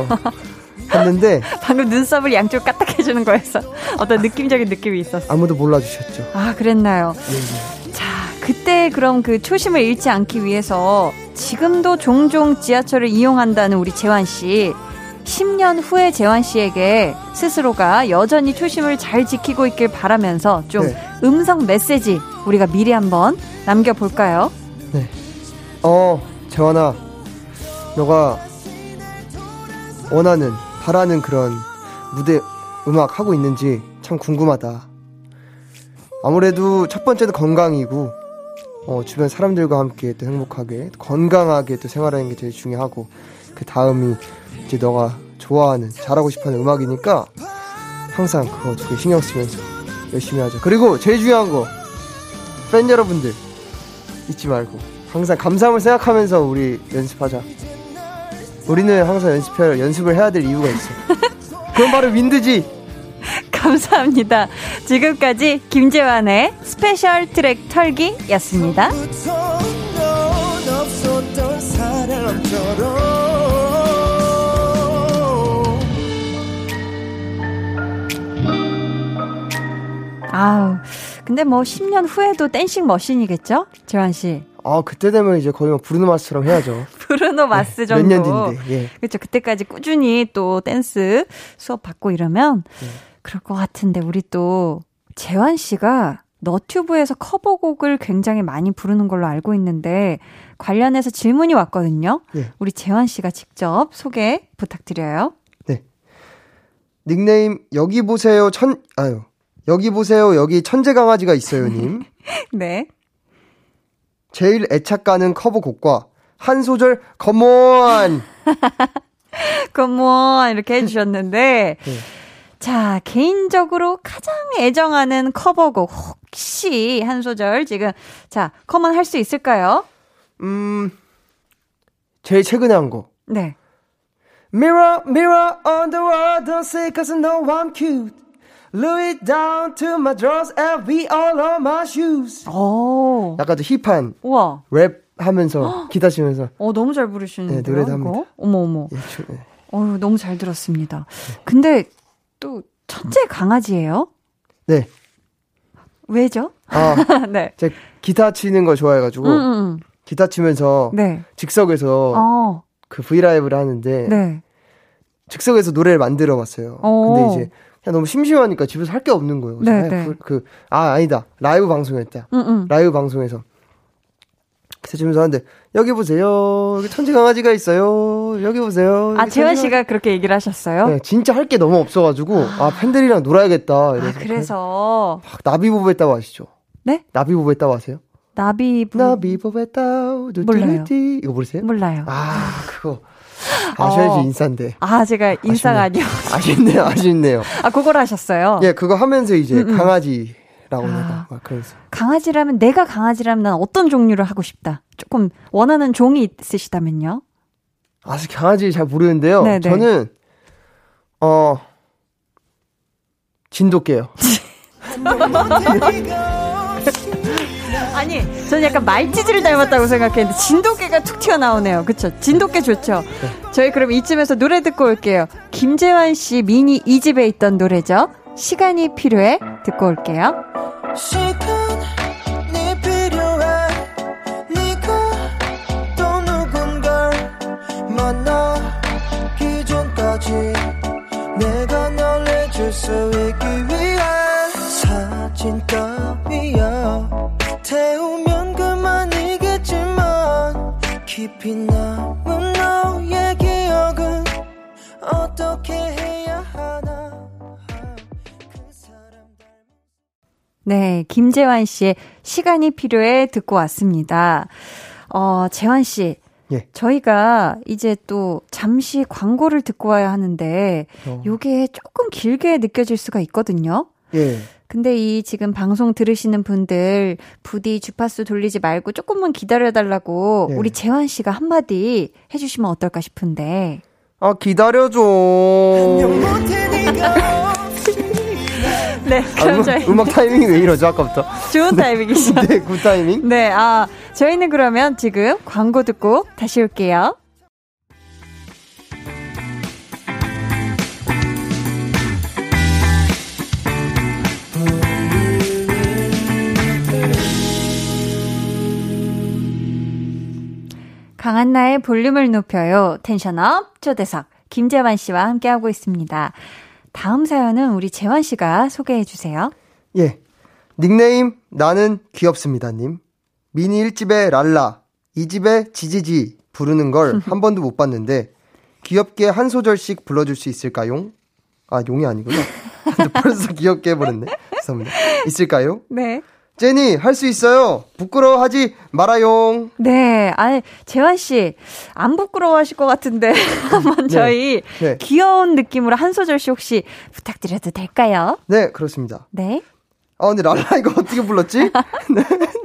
했는데 방금 눈썹을 양쪽 까딱 해주는 거에서 어떤 느낌적인 느낌이 있었어요. 아무도 몰라주셨죠. 아, 그랬나요? 네. 자, 그때 그럼 그 초심을 잃지 않기 위해서 지금도 종종 지하철을 이용한다는 우리 재환 씨, 10년 후에 재환 씨에게 스스로가 여전히 초심을 잘 지키고 있길 바라면서 좀 네. 음성 메시지 우리가 미리 한번 남겨볼까요? 네. 재환아, 너가 원하는, 바라는 그런 무대 음악 하고 있는지 참 궁금하다. 아무래도 첫 번째는 건강이고 주변 사람들과 함께 또 행복하게 건강하게 또 생활하는 게 제일 중요하고, 그 다음이 이제 너가 좋아하는, 잘하고 싶어하는 음악이니까 항상 그거 되게 신경 쓰면서 열심히 하자. 그리고 제일 중요한 거, 팬 여러분들 잊지 말고 항상 감사함을 생각하면서 우리 연습하자. 우리는 항상 연습을 해야 될 이유가 있어. 그건 바로 윈드지. 감사합니다. 지금까지 김재환의 스페셜 트랙 털기였습니다. 아우, 근데 뭐 10년 후에도 댄싱 머신이겠죠, 재환 씨? 아, 그때 되면 이제 거의 브루노 마스처럼 해야죠. 브루노 마스 네, 정도. 몇 년 뒤인데. 예. 그렇죠. 그때까지 꾸준히 또 댄스 수업 받고 이러면 예. 그럴 것 같은데, 우리 또 재환 씨가 너튜브에서 커버곡을 굉장히 많이 부르는 걸로 알고 있는데 관련해서 질문이 왔거든요. 예. 우리 재환 씨가 직접 소개 부탁드려요. 네. 닉네임 여기 보세요 여기 보세요, 여기 천재 강아지가 있어요 님. 네. 제일 애착가는 커버곡과 한 소절 Come on! Come on! 이렇게 해주셨는데 네. 자, 개인적으로 가장 애정하는 커버곡 혹시 한 소절 지금 자 Come on 할 수 있을까요? 제일 최근에 한 거. 네. Mirror, mirror on the wall, don't say 'cause I know I'm cute. Louis down to my drawers and we all on my shoes. 오. 약간 좀 힙한. 우와. 랩 하면서 기타 치면서. 너무 잘 부르시는데. 네, 노래도 합니다. 어머어머. 예, 네. 너무 잘 들었습니다. 네. 근데 또 천재 강아지예요? 네. 왜죠? 네. 제가 기타 치는 거 좋아해가지고 기타 치면서 네. 즉석에서 그 브이라이브를 하는데 네. 즉석에서 노래를 만들어 봤어요. 근데 이제 그냥 너무 심심하니까 집에서 할 게 없는 거예요. 네, 네. 아니다. 라이브 방송이었다. 라이브 방송에서. 그래서 집에서 하는데, 여기 보세요. 여기 천재 강아지가 있어요. 여기 보세요. 여기 재환 씨가 그렇게 얘기를 하셨어요? 네, 진짜 할 게 너무 없어가지고, 팬들이랑 놀아야겠다. 그래서. 막 나비보보 했다고 아시죠? 네? 나비보보 했다고 아세요? 나비보보 했다고. 몰라요. 이거 모르세요? 몰라요. 그거. 아셔야지 인싸인데. 제가 인싸가 아니요. 아쉽네요. 그걸 하셨어요? 예, 그거 하면서 이제 강아지라고 내가 막 그래서. 내가 강아지라면 난 어떤 종류를 하고 싶다. 조금 원하는 종이 있으시다면요? 아직 강아지 잘 모르는데요. 네네. 저는 진돗개요. 아니, 저는 약간 말티즈를 닮았다고 생각했는데 진돗개가 툭 튀어나오네요. 그렇죠? 진돗개 좋죠? 네. 저희 그럼 이쯤에서 노래 듣고 올게요. 김재환 씨 미니 2집에 있던 노래죠. 시간이 필요해 듣고 올게요. 시간이 필요해 네가 또 누군가 만나기 전까지 내가 널 해줄 수 있기 위해 사진 따위야 태우면 그만이겠지만 깊이 남은 너의 기억은 어떻게 해야 하나. 네, 김재환 씨의 시간이 필요해 듣고 왔습니다. 재환 씨, 예. 저희가 이제 또 잠시 광고를 듣고 와야 하는데 이게 조금 길게 느껴질 수가 있거든요. 예. 근데 이 지금 방송 들으시는 분들 부디 주파수 돌리지 말고 조금만 기다려달라고 예. 우리 재환 씨가 한마디 해주시면 어떨까 싶은데. 아, 기다려줘. 네, 그럼 저희 음악 타이밍이 왜 이러죠? 아까부터 좋은 타이밍이죠. 네, 굿 타이밍. 네, 아 저희는 그러면 지금 광고 듣고 다시 올게요. 강한나의 볼륨을 높여요. 텐션업 초대석 김재환 씨와 함께하고 있습니다. 다음 사연은 우리 재환 씨가 소개해 주세요. 예, 닉네임 나는 귀엽습니다님. 미니 1집에 랄라, 2집에 지지지 부르는 걸 한 번도 못 봤는데 귀엽게 한 소절씩 불러줄 수 있을까요? 아, 용이 아니구나. 벌써 귀엽게 해버렸네. 죄송합니다. 있을까요? 네. 제니, 할 수 있어요. 부끄러워하지 말아요. 네, 아니 재환 씨 안 부끄러워하실 것 같은데 한번 저희 네. 귀여운 느낌으로 한 소절씩 혹시 부탁드려도 될까요? 네, 그렇습니다. 네. 아, 근데 랄라 이거 어떻게 불렀지? 네,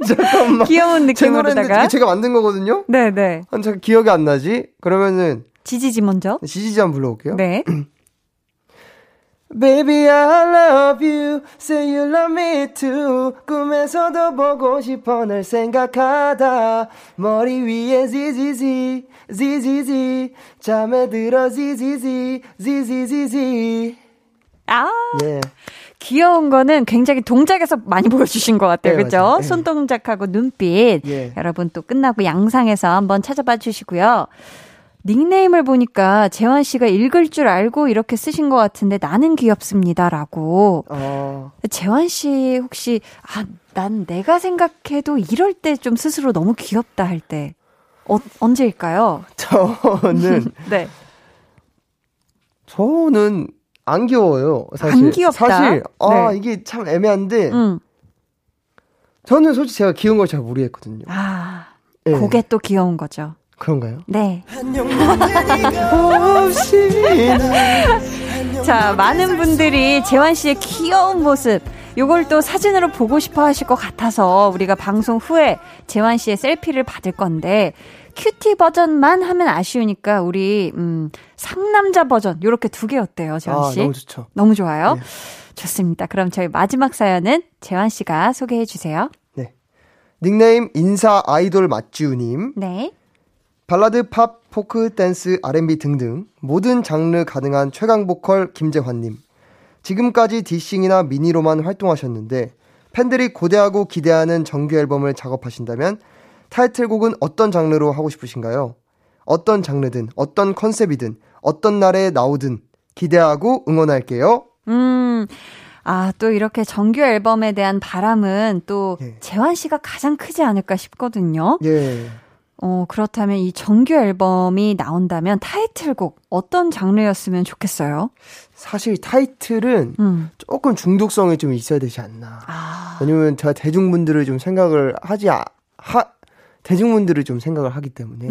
잠깐만. 귀여운 느낌으로다가 제가 만든 거거든요. 네, 네. 아, 잠깐 기억이 안 나지? 그러면은 지지지 먼저. 지지지 한번 불러볼게요. 네. Baby, I love you. Say you love me too. 꿈에서도 보고 싶어 날 생각하다. 머리 위에 지지지, 지지지. 잠에 들어 지지지, 지지지지. 아, 예. 귀여운 거는 굉장히 동작에서 많이 보여주신 것 같아요. 네, 그죠? 네. 손동작하고 눈빛. 예. 여러분 또 끝나고 양상에서 한번 찾아봐 주시고요. 닉네임을 보니까 재환 씨가 읽을 줄 알고 이렇게 쓰신 것 같은데 나는 귀엽습니다라고. 재환 씨 혹시 난 내가 생각해도 이럴 때 좀 스스로 너무 귀엽다 할 때 언제일까요? 네. 저는 안 귀여워요. 사실. 안 귀엽다. 사실 네. 이게 참 애매한데 저는 솔직히 제가 귀여운 걸 잘 모르겠거든요. 아, 네. 그게 또 귀여운 거죠. 그런가요? 네. 자, 많은 분들이 재환 씨의 귀여운 모습 요걸 또 사진으로 보고 싶어 하실 것 같아서 우리가 방송 후에 재환 씨의 셀피를 받을 건데 큐티 버전만 하면 아쉬우니까 우리 상남자 버전 요렇게 두 개 어때요, 재환 씨? 아, 너무 좋죠. 너무 좋아요? 네. 좋습니다. 그럼 저희 마지막 사연은 재환 씨가 소개해 주세요. 네. 닉네임 인사 아이돌 맛지우님. 네. 발라드, 팝, 포크, 댄스, R&B 등등 모든 장르 가능한 최강 보컬 김재환님. 지금까지 디싱이나 미니로만 활동하셨는데 팬들이 고대하고 기대하는 정규 앨범을 작업하신다면 타이틀곡은 어떤 장르로 하고 싶으신가요? 어떤 장르든 어떤 컨셉이든 어떤 날에 나오든 기대하고 응원할게요. 아, 또 이렇게 정규 앨범에 대한 바람은 또 예. 재환 씨가 가장 크지 않을까 싶거든요. 예. 그렇다면 이 정규 앨범이 나온다면 타이틀곡 어떤 장르였으면 좋겠어요? 사실 타이틀은 조금 중독성이 좀 있어야 되지 않나. 아. 왜냐면 제가 대중분들을 좀 생각을 대중분들을 좀 생각을 하기 때문에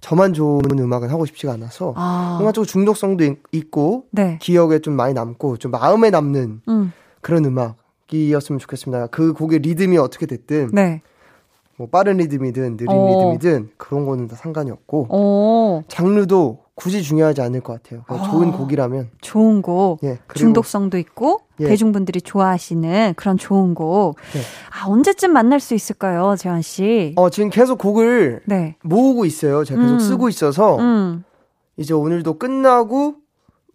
저만 좋은 음악은 하고 싶지가 않아서 뭔가 좀 중독성도 있고 네. 기억에 좀 많이 남고 좀 마음에 남는 그런 음악이었으면 좋겠습니다. 그 곡의 리듬이 어떻게 됐든 네. 뭐 빠른 리듬이든 느린 리듬이든 그런 거는 다 상관이 없고 장르도 굳이 중요하지 않을 것 같아요. 좋은 곡이라면. 좋은 곡. 예, 중독성도 있고 예. 대중분들이 좋아하시는 그런 좋은 곡. 예. 아, 언제쯤 만날 수 있을까요, 재환 씨? 지금 계속 곡을 네. 모으고 있어요. 제가 계속 쓰고 있어서 이제 오늘도 끝나고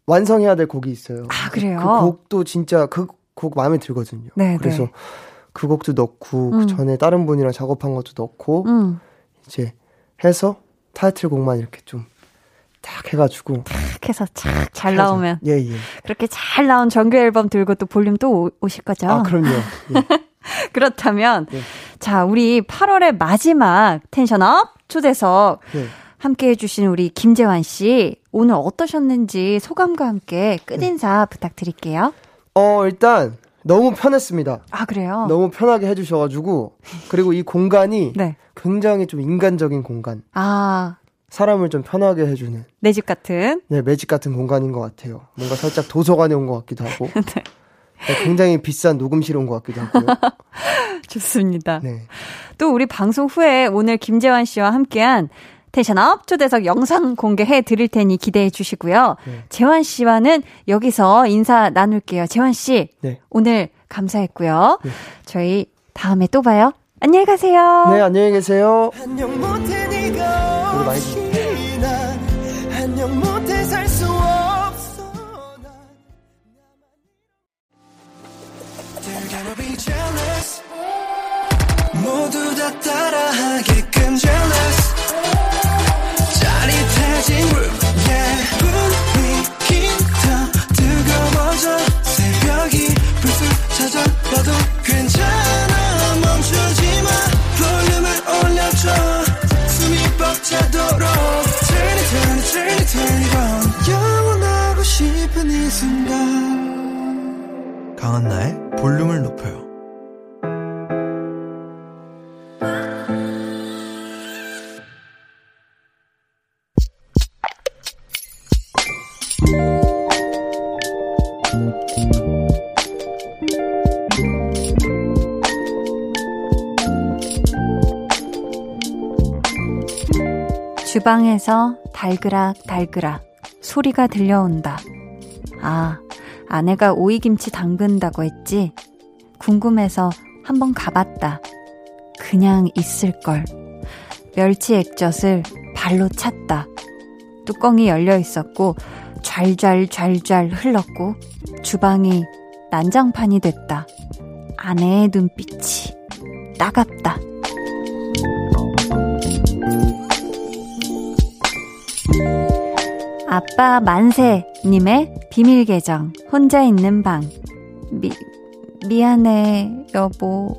완성해야 될 곡이 있어요. 아, 그래요? 그 곡도 진짜 그 곡 마음에 들거든요. 네, 그래서 네. 그 곡도 넣고 그 전에 다른 분이랑 작업한 것도 넣고 이제 해서 타이틀곡만 이렇게 좀 탁 해가지고 탁 해서 착 잘 나오면 예예 예. 그렇게 잘 나온 정규 앨범 들고 또 볼륨 또 오실 거죠? 아, 그럼요. 예. 그렇다면 예. 자, 우리 8월의 마지막 텐션업 초대석 예. 함께 해주신 우리 김재환 씨 오늘 어떠셨는지 소감과 함께 끝인사 예. 부탁드릴게요. 일단 너무 편했습니다. 아, 그래요? 너무 편하게 해주셔가지고 그리고 이 공간이 네. 굉장히 좀 인간적인 공간. 아, 사람을 좀 편하게 해주는 내 집 같은 네, 내 집 같은 공간인 것 같아요. 뭔가 살짝 도서관에 온 것 같기도 하고 네. 네, 굉장히 비싼 녹음실 온 것 같기도 하고요. 좋습니다. 네. 또 우리 방송 후에 오늘 김재환 씨와 함께한 텐션업 초대석 영상 공개해 드릴 테니 기대해 주시고요. 네. 재환 씨와는 여기서 인사 나눌게요. 재환 씨 네. 오늘 감사했고요. 네. 저희 다음에 또 봐요. 안녕히 가세요. 네, 안녕히 계세요. 안녕 못해 네가 없이 난 안녕 못해 살 수 없어 난 They're gonna be jealous 모두 다 따라하게끔 jealous 짜릿해진 room yeah 분위기 더 뜨거워져 새벽이 불쑥 찾아와도 괜찮아 멈추지마 볼륨을 올려줘 숨이 벅차도록 Turn it turn it turn it turn it on 영원하고 싶은 이 순간 강한나의 볼륨을 높여요. 주방에서 달그락달그락 소리가 들려온다. 아, 아내가 오이김치 담근다고 했지? 궁금해서 한번 가봤다. 그냥 있을걸. 멸치 액젓을 발로 찼다. 뚜껑이 열려있었고 좔좔좔좔 흘렀고 주방이 난장판이 됐다. 아내의 눈빛이 따갑다. 아빠 만세님의 비밀 계정 혼자 있는 방. 미안해 여보.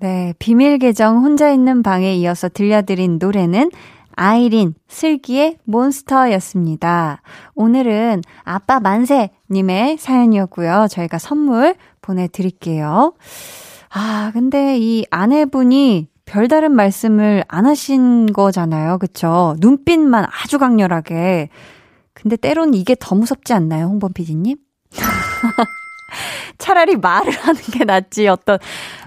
네, 비밀 계정 혼자 있는 방에 이어서 들려드린 노래는 아이린 슬기의 몬스터였습니다. 오늘은 아빠 만세님의 사연이었고요. 저희가 선물 보내드릴게요. 아, 근데 이 아내분이 별다른 말씀을 안 하신 거잖아요. 그쵸? 눈빛만 아주 강렬하게. 근데 때론 이게 더 무섭지 않나요? 홍범 PD님? 차라리 말을 하는 게 낫지. 어떤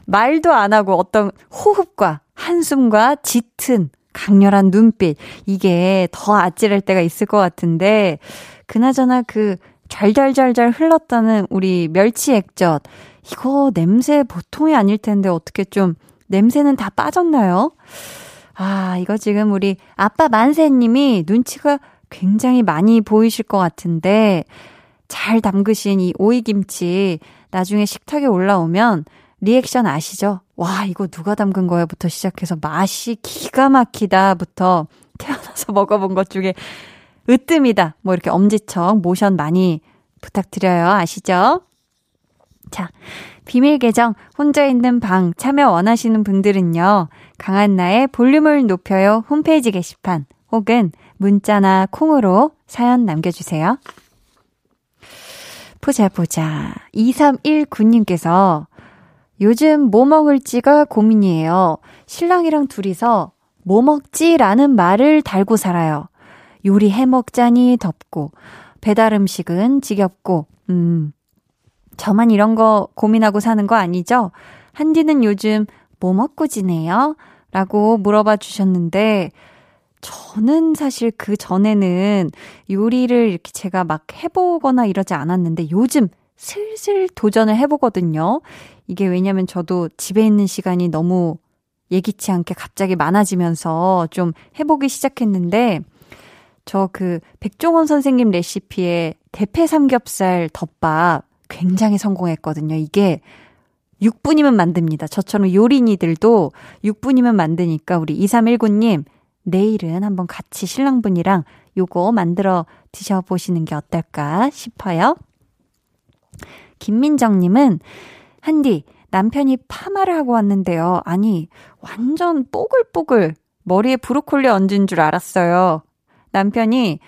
말도 안 하고 어떤 호흡과 한숨과 짙은 강렬한 눈빛. 이게 더 아찔할 때가 있을 것 같은데 그나저나 그 잘잘잘잘 흘렀다는 우리 멸치 액젓. 이거 냄새 보통이 아닐 텐데 어떻게 좀 냄새는 다 빠졌나요? 아, 이거 지금 우리 아빠 만세님이 눈치가 굉장히 많이 보이실 것 같은데 잘 담그신 이 오이김치 나중에 식탁에 올라오면 리액션 아시죠? 와, 이거 누가 담근 거야부터 시작해서 맛이 기가 막히다부터 태어나서 먹어본 것 중에 으뜸이다. 뭐 이렇게 엄지척 모션 많이 부탁드려요. 아시죠? 자, 비밀 계정 혼자 있는 방 참여 원하시는 분들은요. 강한나의 볼륨을 높여요 홈페이지 게시판 혹은 문자나 콩으로 사연 남겨주세요. 보자. 2319님께서 요즘 뭐 먹을지가 고민이에요. 신랑이랑 둘이서 뭐 먹지라는 말을 달고 살아요. 요리해 먹자니 덥고 배달 음식은 지겹고 저만 이런 거 고민하고 사는 거 아니죠? 한디는 요즘 뭐 먹고 지내요? 라고 물어봐 주셨는데 저는 사실 그 전에는 요리를 이렇게 제가 막 해보거나 이러지 않았는데 요즘 슬슬 도전을 해보거든요. 이게 왜냐면 저도 집에 있는 시간이 너무 예기치 않게 갑자기 많아지면서 좀 해보기 시작했는데 저 그 백종원 선생님 레시피에 대패 삼겹살 덮밥 굉장히 성공했거든요. 이게 6분이면 만듭니다. 저처럼 요린이들도 6분이면 만드니까 우리 2319님 내일은 한번 같이 신랑분이랑 요거 만들어 드셔보시는 게 어떨까 싶어요. 김민정님은 한디 남편이 파마를 하고 왔는데요. 아니 완전 뽀글뽀글 머리에 브로콜리 얹은 줄 알았어요. 남편이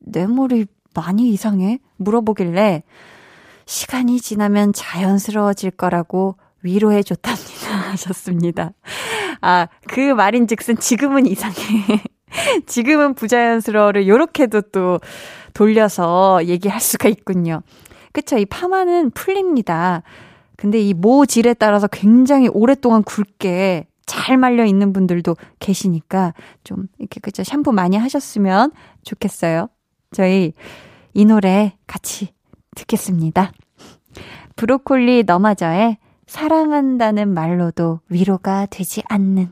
내 머리 많이 이상해? 물어보길래 시간이 지나면 자연스러워질 거라고 위로해줬답니다 하셨습니다. 아, 그 말인즉슨 지금은 이상해. 지금은 부자연스러워를 요렇게도 또 돌려서 얘기할 수가 있군요. 그쵸? 이 파마는 풀립니다. 근데 이 모질에 따라서 굉장히 오랫동안 굵게 잘 말려 있는 분들도 계시니까 좀 이렇게 그쵸? 샴푸 많이 하셨으면 좋겠어요. 저희 이 노래 같이 듣겠습니다. 브로콜리 너마저의 사랑한다는 말로도 위로가 되지 않는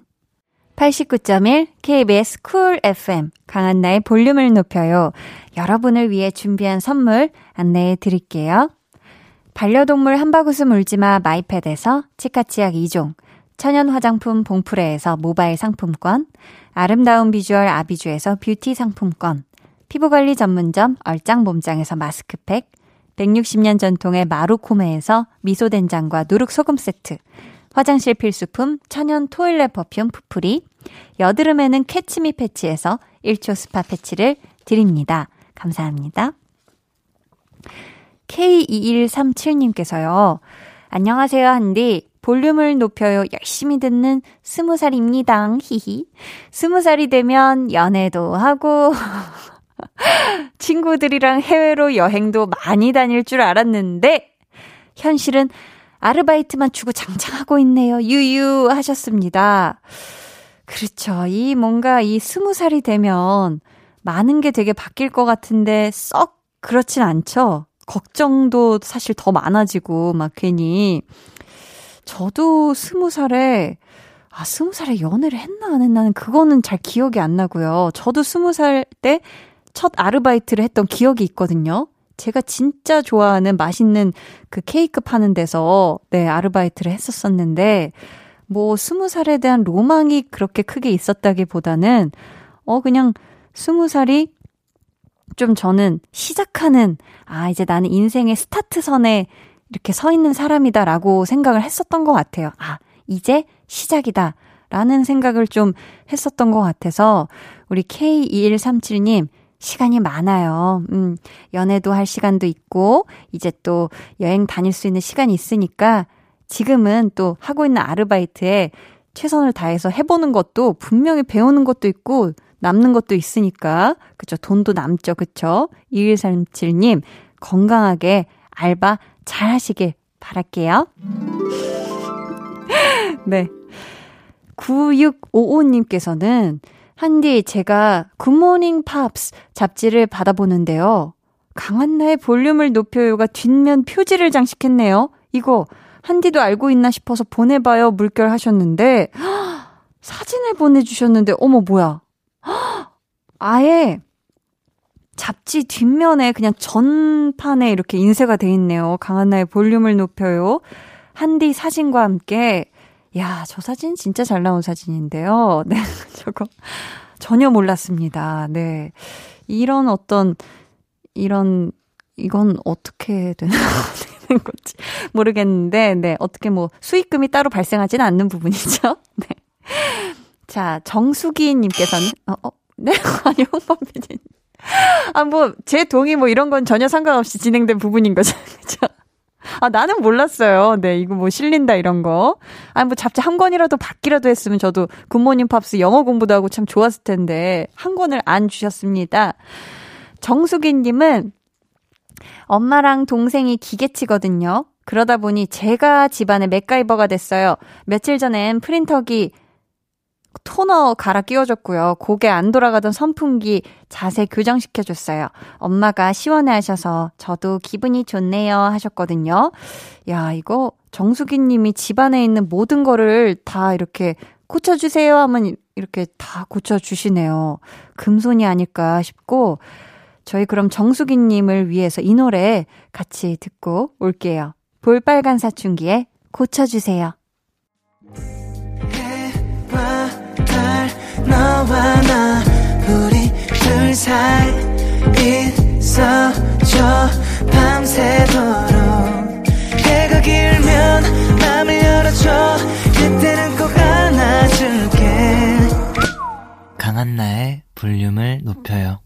89.1 KBS 쿨 FM 강한나의 볼륨을 높여요. 여러분을 위해 준비한 선물 안내해 드릴게요. 반려동물 함바구스 물지마 마이패드에서 치카치약 2종, 천연 화장품 봉프레에서 모바일 상품권, 아름다운 비주얼 아비주에서 뷰티 상품권, 피부관리 전문점 얼짱몸짱에서 마스크팩, 160년 전통의 마루코메에서 미소된장과 누룩소금 세트, 화장실 필수품 천연 토일렛 퍼퓸 푸풀이, 여드름에는 캐치미 패치에서 1초 스파 패치를 드립니다. 감사합니다. K2137님께서요. 안녕하세요 한디. 볼륨을 높여요. 열심히 듣는 20살입니다. 히히. 20살이 되면 연애도 하고... 친구들이랑 해외로 여행도 많이 다닐 줄 알았는데 현실은 아르바이트만 주구장창하고 있네요. 유유 하셨습니다. 그렇죠. 이 뭔가 이 20살이 되면 많은 게 되게 바뀔 것 같은데 썩 그렇진 않죠. 걱정도 사실 더 많아지고 막 괜히 저도 20살에 20살에 연애를 했나 안 했나는 그거는 잘 기억이 안 나고요. 저도 20살 때 첫 아르바이트를 했던 기억이 있거든요. 제가 진짜 좋아하는 맛있는 그 케이크 파는 데서 네, 아르바이트를 했었었는데 뭐 20살에 대한 로망이 그렇게 크게 있었다기보다는 그냥 20살이 좀 저는 시작하는 이제 나는 인생의 스타트선에 이렇게 서 있는 사람이다라고 생각을 했었던 것 같아요. 이제 시작이다 라는 생각을 좀 했었던 것 같아서 우리 K2137님 시간이 많아요. 연애도 할 시간도 있고 이제 또 여행 다닐 수 있는 시간이 있으니까 지금은 또 하고 있는 아르바이트에 최선을 다해서 해보는 것도 분명히 배우는 것도 있고 남는 것도 있으니까 그쵸? 돈도 남죠. 그쵸? 2137님 건강하게 알바 잘 하시길 바랄게요. 네. 9655님께서는 한디 제가 굿모닝 팝스 잡지를 받아보는데요. 강한나의 볼륨을 높여요가 뒷면 표지를 장식했네요. 이거 한디도 알고 있나 싶어서 보내봐요 물결 하셨는데 사진을 보내주셨는데 어머 뭐야. 아예 잡지 뒷면에 그냥 전판에 이렇게 인쇄가 돼 있네요. 강한나의 볼륨을 높여요. 한디 사진과 함께 야, 저 사진 진짜 잘 나온 사진인데요. 네, 저거 전혀 몰랐습니다. 네, 이건 어떻게 되는 건지 모르겠는데, 네, 어떻게 뭐 수익금이 따로 발생하지는 않는 부분이죠. 네, 자 정수기님께서는 네, 아니 홍범 PD님, 뭐 제 동의 뭐 이런 건 전혀 상관없이 진행된 부분인 거죠, 그렇죠? 나는 몰랐어요. 네, 이거 뭐 실린다 이런 거. 뭐 잡지 한 권이라도 받기라도 했으면 저도 굿모닝 팝스 영어 공부도 하고 참 좋았을 텐데 한 권을 안 주셨습니다. 정수기님은 엄마랑 동생이 기계치거든요. 그러다 보니 제가 집안의 맥가이버가 됐어요. 며칠 전엔 프린터기 토너 갈아 끼워줬고요. 고개 안 돌아가던 선풍기 자세 교정시켜줬어요. 엄마가 시원해하셔서 저도 기분이 좋네요 하셨거든요. 야 이거 정수기님이 집안에 있는 모든 거를 다 이렇게 고쳐주세요 하면 이렇게 다 고쳐주시네요. 금손이 아닐까 싶고, 저희 그럼 정수기님을 위해서 이 노래 같이 듣고 올게요. 볼빨간 사춘기에 고쳐주세요. 해와 달 너와 나 우리 둘 사이 있어줘 밤새도록. 해가 길면 맘을 열어줘. 그때는 꼭 안아줄게. 강한나의 볼륨을 높여요.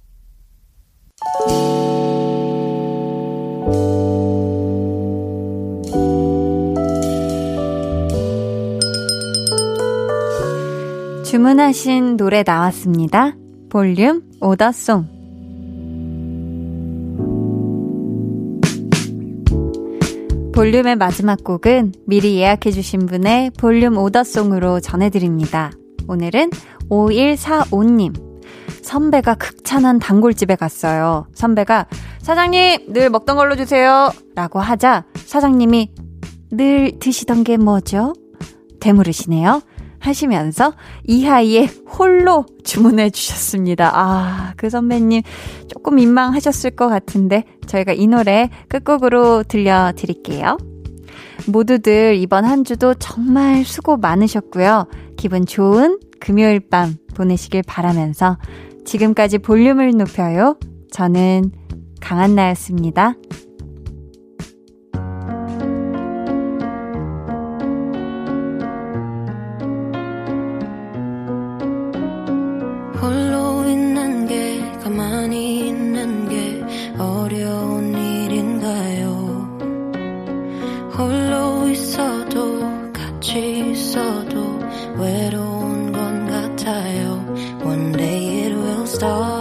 주문하신 노래 나왔습니다. 볼륨 오더송. 볼륨의 마지막 곡은 미리 예약해주신 분의 볼륨 오더송으로 전해드립니다. 오늘은 5145님. 선배가 극찬한 단골집에 갔어요. 선배가 사장님 늘 먹던 걸로 주세요 라고 하자 사장님이 늘 드시던 게 뭐죠? 되물으시네요 하시면서 이하이의 홀로 주문해 주셨습니다. 아, 그 선배님 조금 민망하셨을 것 같은데 저희가 이 노래 끝곡으로 들려드릴게요. 모두들 이번 한 주도 정말 수고 많으셨고요. 기분 좋은 금요일 밤 보내시길 바라면서 지금까지 볼륨을 높여요. 저는 강한나였습니다. 홀로 있는 게 가만히 있는 게 어려운 일인가요? 홀로 있어도 같이 있어도 외로운 건 같아요. One day it will stop.